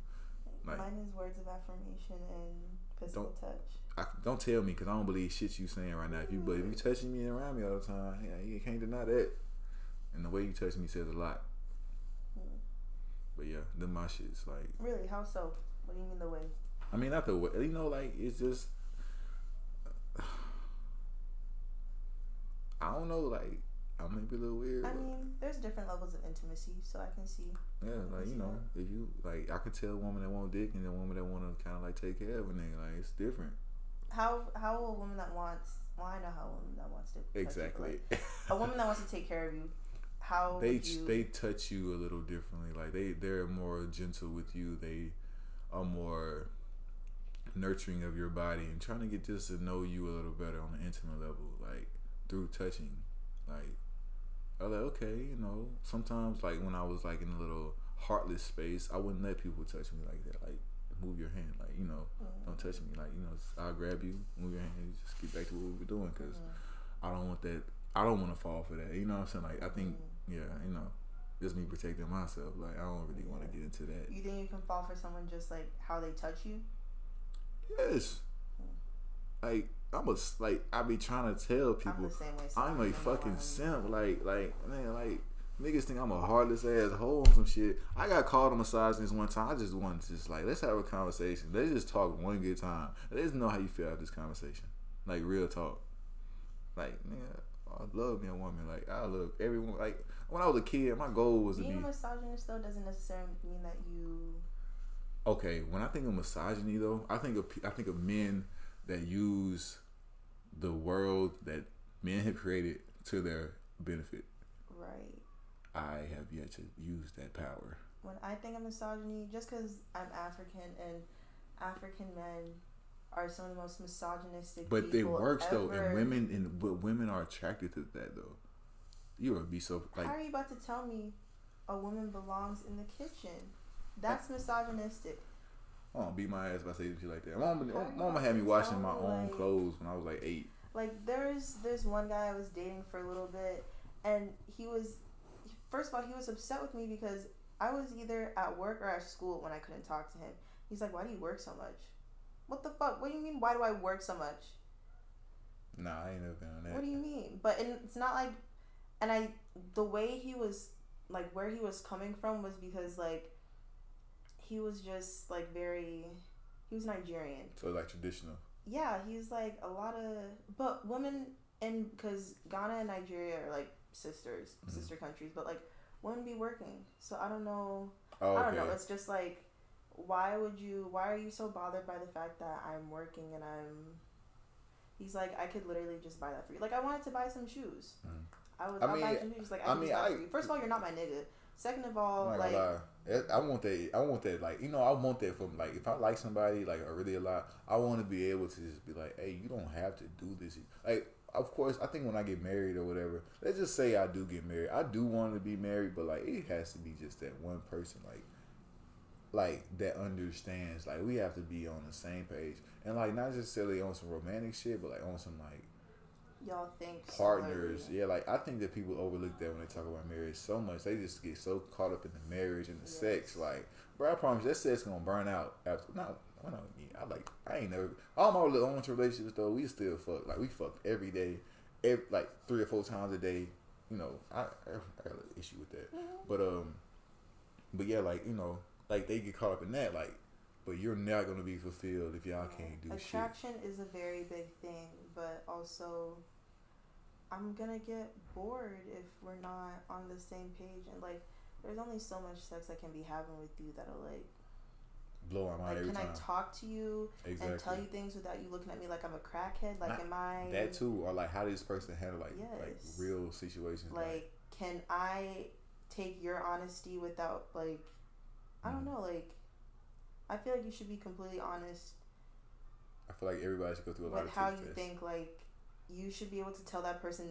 Like, mine is words of affirmation and physical don't, touch. I, don't tell me because I don't believe shit you saying right now. If you believe you touching me and around me all the time, yeah, you can't deny that. And the way you touch me says a lot. Hmm. But yeah, them my shits like. Really? How so? What do you mean the way? I mean not the way. You know, like it's just. I don't know, like I may be a little weird. I mean, there's different levels of intimacy, so I can see. Yeah, like you know, if you like, I could tell a woman that wants dick and a woman that want to kind of like take care of a nigga. Like it's different. How how a woman that wants? Well, I know how a woman that wants to exactly like, a woman that wants to take care of you. How they you, they touch you a little differently. Like they they're more gentle with you. They are more nurturing of your body and trying to get just to know you a little better on an intimate level, like through touching. Like I was like, okay, you know, sometimes like when I was like in a little heartless space, I wouldn't let people touch me like that. Like move your hand, like you know, mm-hmm. don't touch me. Like you know, I'll grab you, move your hand, and just get back to what we were doing because mm-hmm. I don't want that. I don't want to fall for that. You know what I'm saying? Like I think, mm-hmm. yeah, you know. Just me protecting myself. Like I don't really yeah. want to get into that. You think you can fall for someone just like how they touch you? Yes. Like I'm a like I be trying to tell people I'm, same way, so I'm a fucking simp. Like like man like niggas think I'm a heartless asshole on some shit. I got called a misogynist one time. I just wanted to just like let's have a conversation. Let's just talk one good time. Let's know how you feel after this conversation. Like real talk. Like man, I love being a woman. Like I love everyone. Like when I was a kid, my goal was being to be a misogynist though doesn't necessarily mean that you. Okay, when I think of misogyny though, I think of I think of men that use the world that men have created to their benefit. Right. I have yet to use that power. When I think of misogyny, just because I'm African and African men are some of the most misogynistic but people. But it works ever. though, and women and but women are attracted to that though. You would be so. Like, how are you about to tell me a woman belongs in the kitchen? That's misogynistic. I don't beat my ass by saying shit like that. Mama, mama had me washing my own like, clothes when I was like eight. Like there's there's one guy I was dating for a little bit, and he was first of all he was upset with me because I was either at work or at school when I couldn't talk to him. He's like, "Why do you work so much? What the fuck? What do you mean? Why do I work so much?" Nah, I ain't never been on that. What do you mean? But and it's not like, and I the way he was like where he was coming from was because like. He was just like very, he was Nigerian. So like traditional. Yeah, he was like a lot of, but women and because Ghana and Nigeria are like sisters, mm-hmm. sister countries, but like wouldn't be working. So I don't know. Oh, okay. I don't know. It's just like, why would you? Why are you so bothered by the fact that I'm working and I'm? He's like, I could literally just buy that for you. Like I wanted to buy some shoes. Mm. I would. I mean, buy some shoes. Like I, I mean, I, for you. First of all, you're not my nigga. Second of all, like I want that. I want that. Like you know, I want that from like if I like somebody like really a lot, I want to be able to just be like, hey, you don't have to do this. Like. Of course, I think when I get married or whatever, let's just say I do get married. I do want to be married, but like it has to be just that one person, like, like that understands. Like we have to be on the same page, and like not necessarily on some romantic shit, but like on some like y'all think partners. So, yeah, like I think that people overlook that when they talk about marriage so much. They just get so caught up in the marriage and the yes. sex. Like, bro, I promise that sex gonna burn out after no. I don't mean I like I ain't never all my little own relationships though we still fuck like we fucked every day, every, like three or four times a day. You know I, I, I got an issue with that, mm-hmm. but um, but yeah, like you know, like they get caught up in that, like, but you're not gonna be fulfilled if y'all yeah. can't do attraction shit. Attraction is a very big thing, but also I'm gonna get bored if we're not on the same page, and like there's only so much sex I can be having with you that'll like. Blow my mind like, every can time. Can I talk to you exactly. and tell you things without you looking at me like I'm a crackhead? Like, Not am I that too? Or like, how does this person handle like yes. like real situations? Like, like, can I take your honesty without like, I don't mm. know. Like, I feel like you should be completely honest. I feel like everybody should go through a lot of how you think. Like, you should be able to tell that person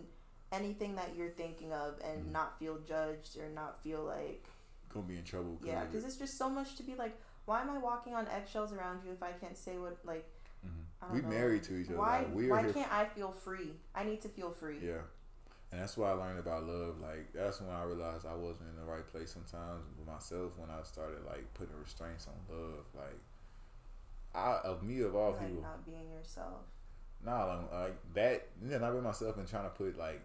anything that you're thinking of and mm. not feel judged or not feel like gonna be in trouble. Yeah, because it's just so much to be like. Why am I walking on eggshells around you if I can't say what, like, mm-hmm. I don't we know. Married to each other. Why, like, we why can't f- I feel free? I need to feel free. Yeah. And that's what I learned about love. Like, that's when I realized I wasn't in the right place sometimes with myself when I started, like, putting restraints on love. Like, I, of me, of all You're, people. Like, not being yourself. Nah, like, like that, yeah, not being myself and trying to put, like,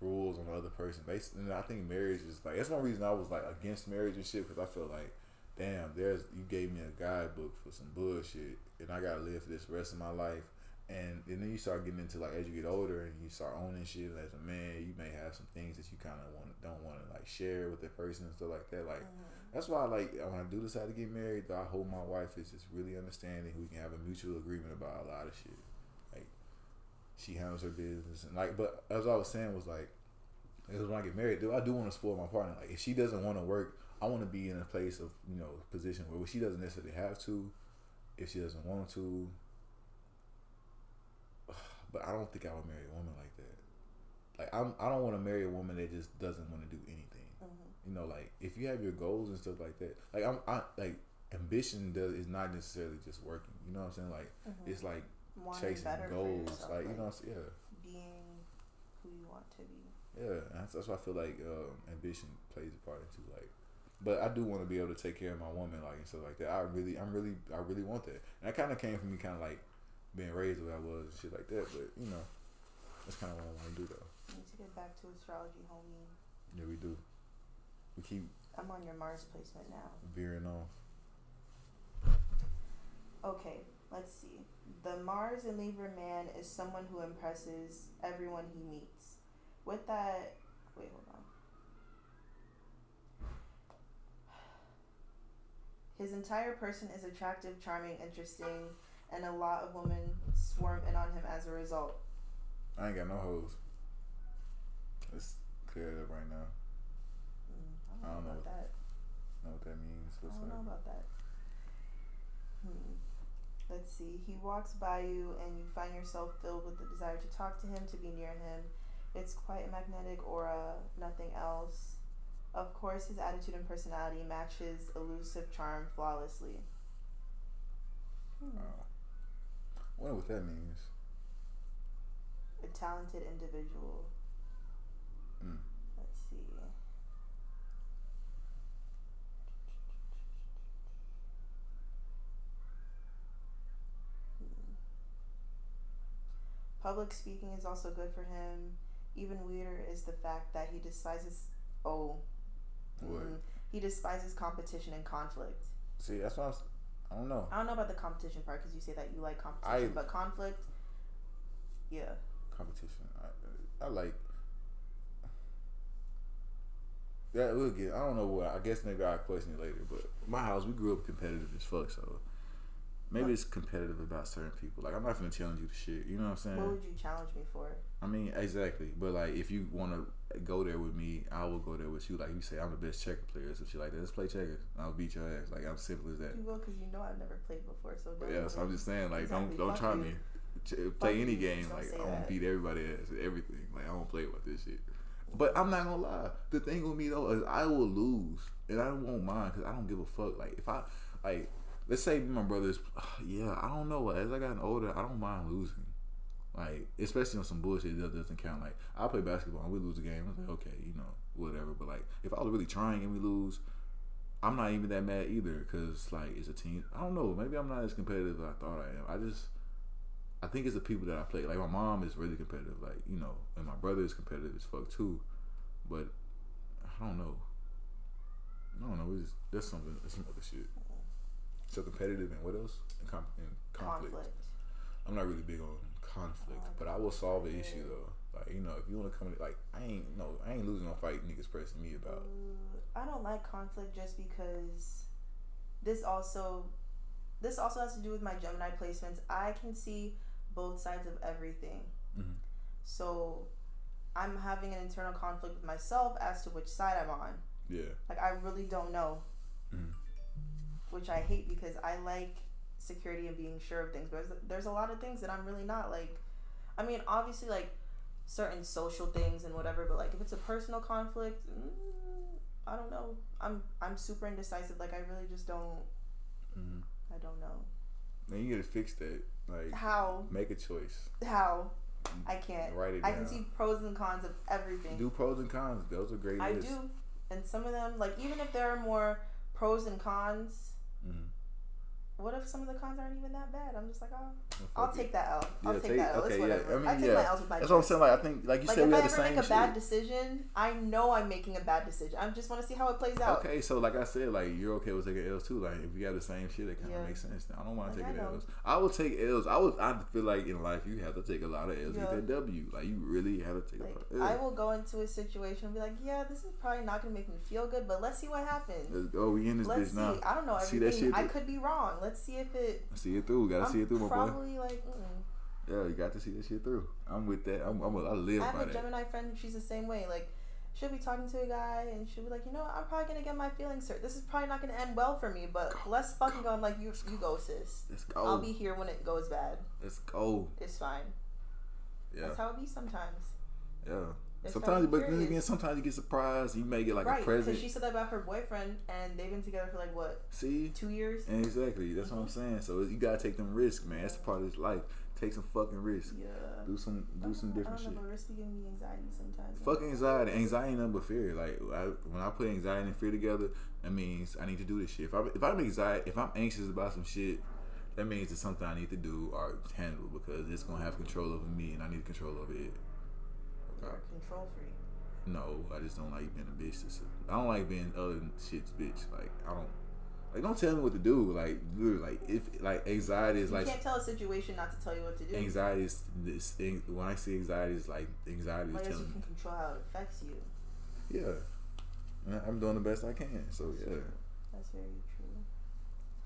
rules on the other person. Basically, and I think marriage is, like, that's one reason I was, like, against marriage and shit because I feel like, damn, there's you gave me a guidebook for some bullshit, and I gotta live for this rest of my life. And, and then you start getting into like as you get older, and you start owning shit. As a man, you may have some things that you kind of want don't want to like share with the person and stuff like that. Like mm-hmm. that's why I like when I do decide to get married, though, I hope my wife is just really understanding. We can have a mutual agreement about a lot of shit. Like she handles her business, and like but as I was saying was like, it was when I get married, dude, I do want to spoil my partner. Like if she doesn't want to work. I want to be in a place of, you know, position where she doesn't necessarily have to, if she doesn't want to. But I don't think I would marry a woman like that. Like, I'm, I don't want to marry a woman that just doesn't want to do anything. Mm-hmm. You know, like, if you have your goals and stuff like that, like, I'm, I, like ambition does, is not necessarily just working. You know what I'm saying? Like, mm-hmm. it's like wanting chasing goals. Yourself, like, like, you know what I'm saying? Yeah. Being who you want to be. Yeah. And that's, that's why I feel like um, ambition plays a part into, like, but I do want to be able to take care of my woman, like and stuff like that. I really, I'm really, I really want that, and that kind of came from me, kind of like being raised the way I was and shit like that. But you know, that's kind of what I want to do, though. We need to get back to astrology, homie. Yeah, we do. We keep. I'm on your Mars placement now. Veering off. Okay, let's see. The Mars in Libra man is someone who impresses everyone he meets. With that, wait, hold on. His entire person is attractive, charming, interesting, and a lot of women swarm in on him as a result. I ain't got no hoes. Let's clear it up right now. Mm, I, don't I don't know about know, that. Know what that means. What's I don't that? know about that. Hmm. Let's see. He walks by you, and you find yourself filled with the desire to talk to him, to be near him. It's quite a magnetic aura, nothing else. Of course, his attitude and personality matches elusive charm flawlessly. Hmm. Oh. I wonder what that means. A talented individual. Mm. Let's see. Hmm. Public speaking is also good for him. Even weirder is the fact that he despises... Oh... Mm-hmm. He despises competition and conflict. See, that's what I'm... I don't know. I don't know about the competition part because you say that you like competition, I, but conflict, yeah. competition. I, I like. Yeah, we'll get. I don't know why. I guess maybe I'll question it later. But my house, we grew up competitive as fuck. So maybe it's competitive about certain people. Like, I'm not gonna challenge you to shit. You know what I'm saying? What would you challenge me for? I mean, exactly. But like, if you wanna go there with me, I will go there with you. Like, you say I'm the best checker player or some shit like that. Let's play checkers. I'll beat your ass. Like, I'm simple as that. You will, because you know I've never played before. So don't. Yeah, so I'm just saying, like, exactly. don't don't try me. Play fuck any game. Like, I won't beat everybody ass. Everything. Like, I won't play with this shit. But I'm not gonna lie. The thing with me though is I will lose, and I won't mind because I don't give a fuck. Like, if I like, let's say my brother's, yeah, I don't know. As I gotten older, I don't mind losing. Like, especially on some bullshit that doesn't count. Like, I play basketball and we lose a game. I'm like, okay, you know, whatever. But like, if I was really trying and we lose, I'm not even that mad either because like it's a team. I don't know. Maybe I'm not as competitive as I thought I am. I just. I think it's the people that I play. Like, my mom is really competitive. Like, you know, and my brother is competitive as fuck too. But I don't know. I don't know. It's just, that's something. That's some other shit. So competitive and what else? And, com- and conflict. conflict. I'm not really big on conflict, but I will solve an issue though. Like, you know, if you want to come, like, I ain't no, I ain't losing no fight. Niggas pressing me about. I don't like conflict just because this also, this also has to do with my Gemini placements. I can see both sides of everything. Mm-hmm. So I'm having an internal conflict with myself as to which side I'm on. Yeah. Like, I really don't know. Mm-hmm. Which I hate because I like security and being sure of things. But there's, there's a lot of things that I'm really not, like, I mean, obviously, like, certain social things and whatever. But, like, if it's a personal conflict, mm, I don't know. I'm I'm super indecisive. Like, I really just don't. Mm-hmm. I don't know. Then you gotta fix that. Like, how? Make a choice. How? I can't. Write it down. I can see pros and cons of everything. Do pros and cons. Those are great. I lists. do, and some of them, like, even if there are more pros and cons, mm-hmm. what if some of the cons aren't even that bad? I'm just like, oh, I'll, I'll take that L. I'll yeah, take, take that L. Okay, it's whatever. Yeah. I, mean, I take yeah. my L's with my. That's choice. What I'm saying. Like, I think, like you like, said, we had the same. If I ever make a bad decision, I know I'm making a bad decision. I just want to see how it plays out. Okay, so like I said, like, you're okay with taking L's too. Like, if we got the same shit, it kind of yeah. makes sense. Now, I don't want to like, take I L's. I will take L's. I would. I feel like in life you have to take a lot of L's yeah. to get that W. Like, you really have to take like, a lot of L's. I will go into a situation and be like, yeah, this is probably not going to make me feel good, but let's see what happens. Let's go. We in this let's bitch see. now. I don't know everything. I could be wrong. Let's Let's see if it. See it through. Gotta I'm see it through, my boy. Probably like. Mm. Yeah, you got to see this shit through. I'm with that. I'm. I'm a, I live by that. I have a Gemini that. friend. She's the same way. Like, she'll be talking to a guy and she'll be like, you know, I'm probably gonna get my feelings hurt. This is probably not gonna end well for me. But go, let's fucking go. go. I'm like, you, you go, sis. Let's go. I'll be here when it goes bad. Let's go. It's fine. Yeah. That's how it be sometimes. Yeah. It's sometimes, but then again, sometimes you get surprised. You may get like right, a present. Because she said that about her boyfriend, and they've been together for like what? See, two years. Exactly. That's what I'm saying. So you gotta take them risks, man. That's the part of this life. Take some fucking risks. Yeah. Do some, do some different shit. I don't know, but risks give me anxiety sometimes. Fuck anxiety. Anxiety ain't nothing but fear. Like, I, when I put anxiety and fear together, that means I need to do this shit. If I, if I'm anxiety, if I'm anxious about some shit, that means it's something I need to do or handle because it's gonna have control over me, and I need control over it. You're control freak. No, I just don't like being a bitch. I don't like being other than shit's bitch. Like, I don't. Like, don't tell me what to do. Like, dude, like, if like anxiety is you like you can't tell a situation not to tell you what to do. Anxiety is this thing. When I see anxiety, is like anxiety is telling you can control how it affects you. Yeah, I'm doing the best I can. So yeah, that's very true.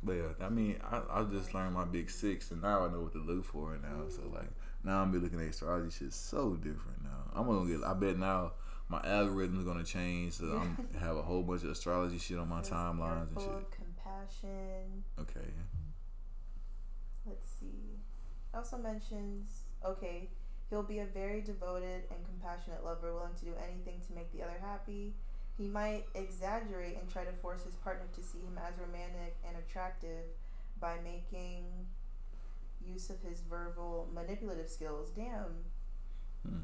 But yeah, I mean, I, I just learned my big six, and now I know what to look for. And now, so like. Now I'm be looking at astrology shit so different now. I'm gonna get. I bet now my algorithm is gonna change. So I'm have a whole bunch of astrology shit on my There's timelines and shit. Compassion. Okay. Let's see. Also mentions. Okay, he'll be a very devoted and compassionate lover, willing to do anything to make the other happy. He might exaggerate and try to force his partner to see him as romantic and attractive by making use of his verbal manipulative skills. Damn. Hmm.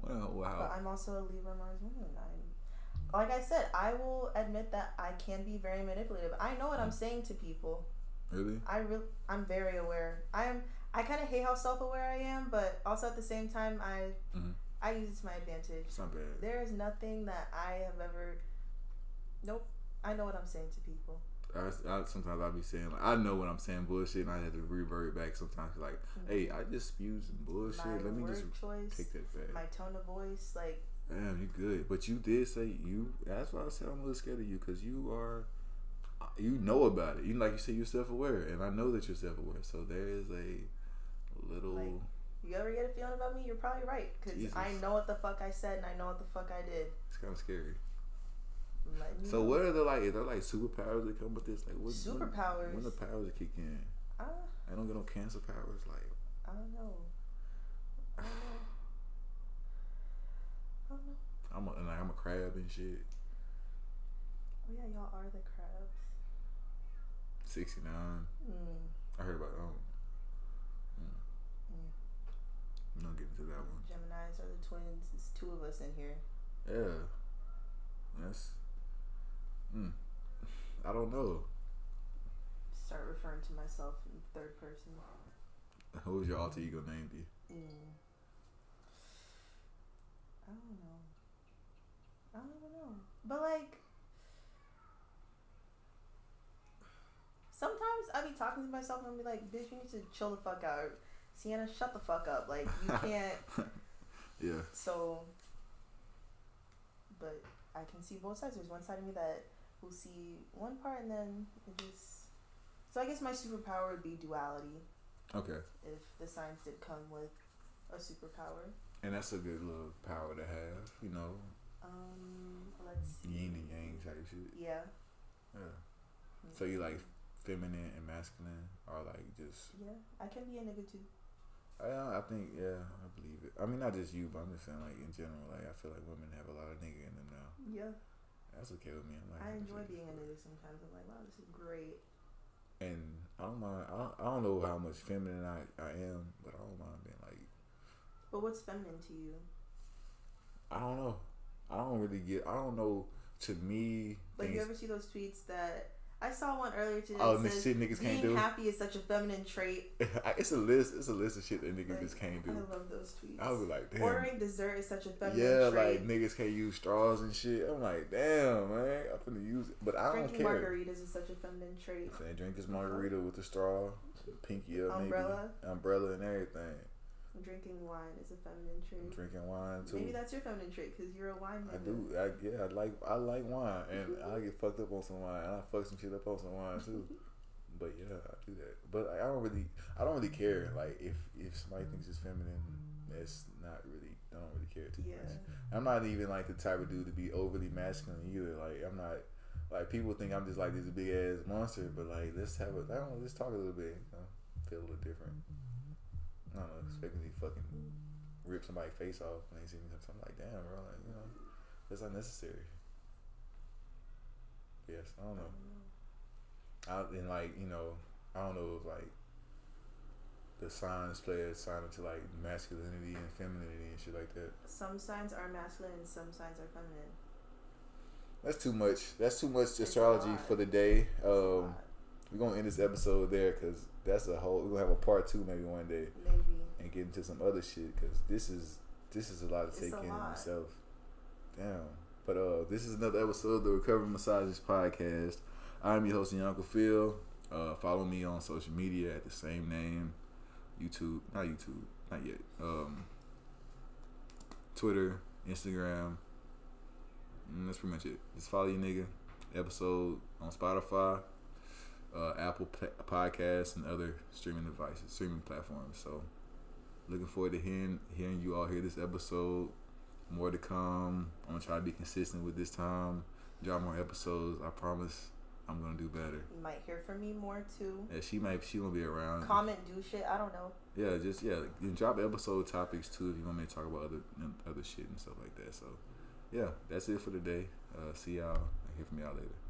Wow, wow. But I'm also a Libra Mars woman. I'm, like I said, I will admit that I can be very manipulative. I know what I'm saying to people. Really? I re- I'm very aware. I'm. I kind of hate how self-aware I am, but also at the same time, I mm-hmm. I use it to my advantage. It's not bad. There is nothing that I have ever... Nope. I know what I'm saying to people. I, I sometimes I be saying, like, I know when I'm saying bullshit, and I have to revert back sometimes. Like, hey, I just spewed some bullshit. My Let me word just choice, take that back. My tone of voice, like. Damn, you good, but you did say you. That's why I said I'm a little scared of you, because you are, you know about it. You like you said, you're self aware, and I know that you're self aware. So there is a little. Like, you ever get a feeling about me? You're probably right, because I know what the fuck I said and I know what the fuck I did. It's kind of scary. So know. What are the like? Is there like superpowers that come with this? Like what superpowers? When, when the powers kick in? Uh, I don't get no cancer powers. Like I don't know. I don't know. I don't know. I'm a, like I'm a crab and shit. Oh yeah, y'all are the crabs. Sixty nine. Mm. I heard about that one. Mm. Mm. I'm not getting to that one. Geminis are the twins. There's two of us in here. Yeah. That's. Mm, I don't know. Start referring to myself in third person. What would your alter ego name be? Mm. I don't know. I don't know. But like, sometimes I be talking to myself and I be like, "Bitch, you need to chill the fuck out." Or, Sienna, shut the fuck up. Like you can't. Yeah. So, but. I can see both sides. There's one side of me that will see one part, and then it just. So I guess my superpower would be duality. Okay. If the science did come with a superpower. And that's a good little power to have, you know. Um. Let's see. Yin and yang type shit. Yeah. Yeah. Mm-hmm. So you like feminine and masculine, or like just. Yeah, I can be a nigga too. I I think yeah I believe it. I mean not just you, but I'm just saying like in general, like I feel like women have a lot of nigga in them now. Yeah, that's okay with me. I'm like, I enjoy being a nigga sometimes. I'm like, wow, this is great. And I don't mind. I don't, I don't know how much feminine I, I am, but I don't mind being like. But what's feminine to you? I don't know. I don't really get. I don't know. To me, like things, you ever see those tweets that. I saw one earlier today. Oh, that says, shit niggas can't do. Being happy is such a feminine trait. It's a list. It's a list of shit that niggas like, just can't do. I love those tweets. I was like, damn. Ordering dessert is such a feminine yeah, trait. Yeah, like niggas can't use straws and shit. I'm like, damn, man. I'm finna use it, but I Drinking don't care. Drinking margaritas is such a feminine trait. If they drink this margarita with a straw, pinky up, umbrella, maybe, umbrella, and everything. Drinking wine is a feminine trait. Drinking wine too. Maybe that's your feminine trait because you're a wine lover. I do. I, yeah, I like I like wine, and I get fucked up on some wine, and I fuck some shit up on some wine too. But yeah, I do that. But I don't really, I don't really care. Like if, if somebody thinks it's feminine, that's not really. I don't really care too yeah. much. I'm not even like the type of dude to be overly masculine either. Like I'm not. Like people think I'm just like this big ass monster, but like let's have a. I don't know. Let's talk a little bit. You know, feel a little different. I don't know, expecting me to fucking rip somebody's face off when they see me sometimes. I'm like, damn, bro, like, you know, that's unnecessary. Yes, I don't know. I, and, like, you know, I don't know if, like, the signs play a sign into, like, masculinity and femininity and shit like that. Some signs are masculine and some signs are feminine. That's too much. That's too much astrology for the day. Um, we're going to end this episode there because that's a whole. We're gonna have a part two maybe one day, maybe, and get into some other shit because this is this is a lot to take in itself. Damn, but uh, this is another episode of the Recovering Misogynist Podcast. I'm your host, Young Uncle Phil. Uh, follow me on social media at the same name, YouTube, not YouTube, not yet. Um, Twitter, Instagram. Mm, that's pretty much it. Just follow your nigga. Episode on Spotify. Uh, Apple pl- Podcasts and other streaming devices, streaming platforms. So, looking forward to hearing hearing you all hear this episode. More to come. I'm gonna try to be consistent with this time. Drop more episodes. I promise I'm gonna do better. You might hear from me more too. Yeah, she might. She gonna be around. Comment, do shit. I don't know. Yeah, just yeah. And drop episode topics too if you want me to talk about other other shit and stuff like that. So, yeah, that's it for today. Uh, see y'all. I'll hear from y'all later.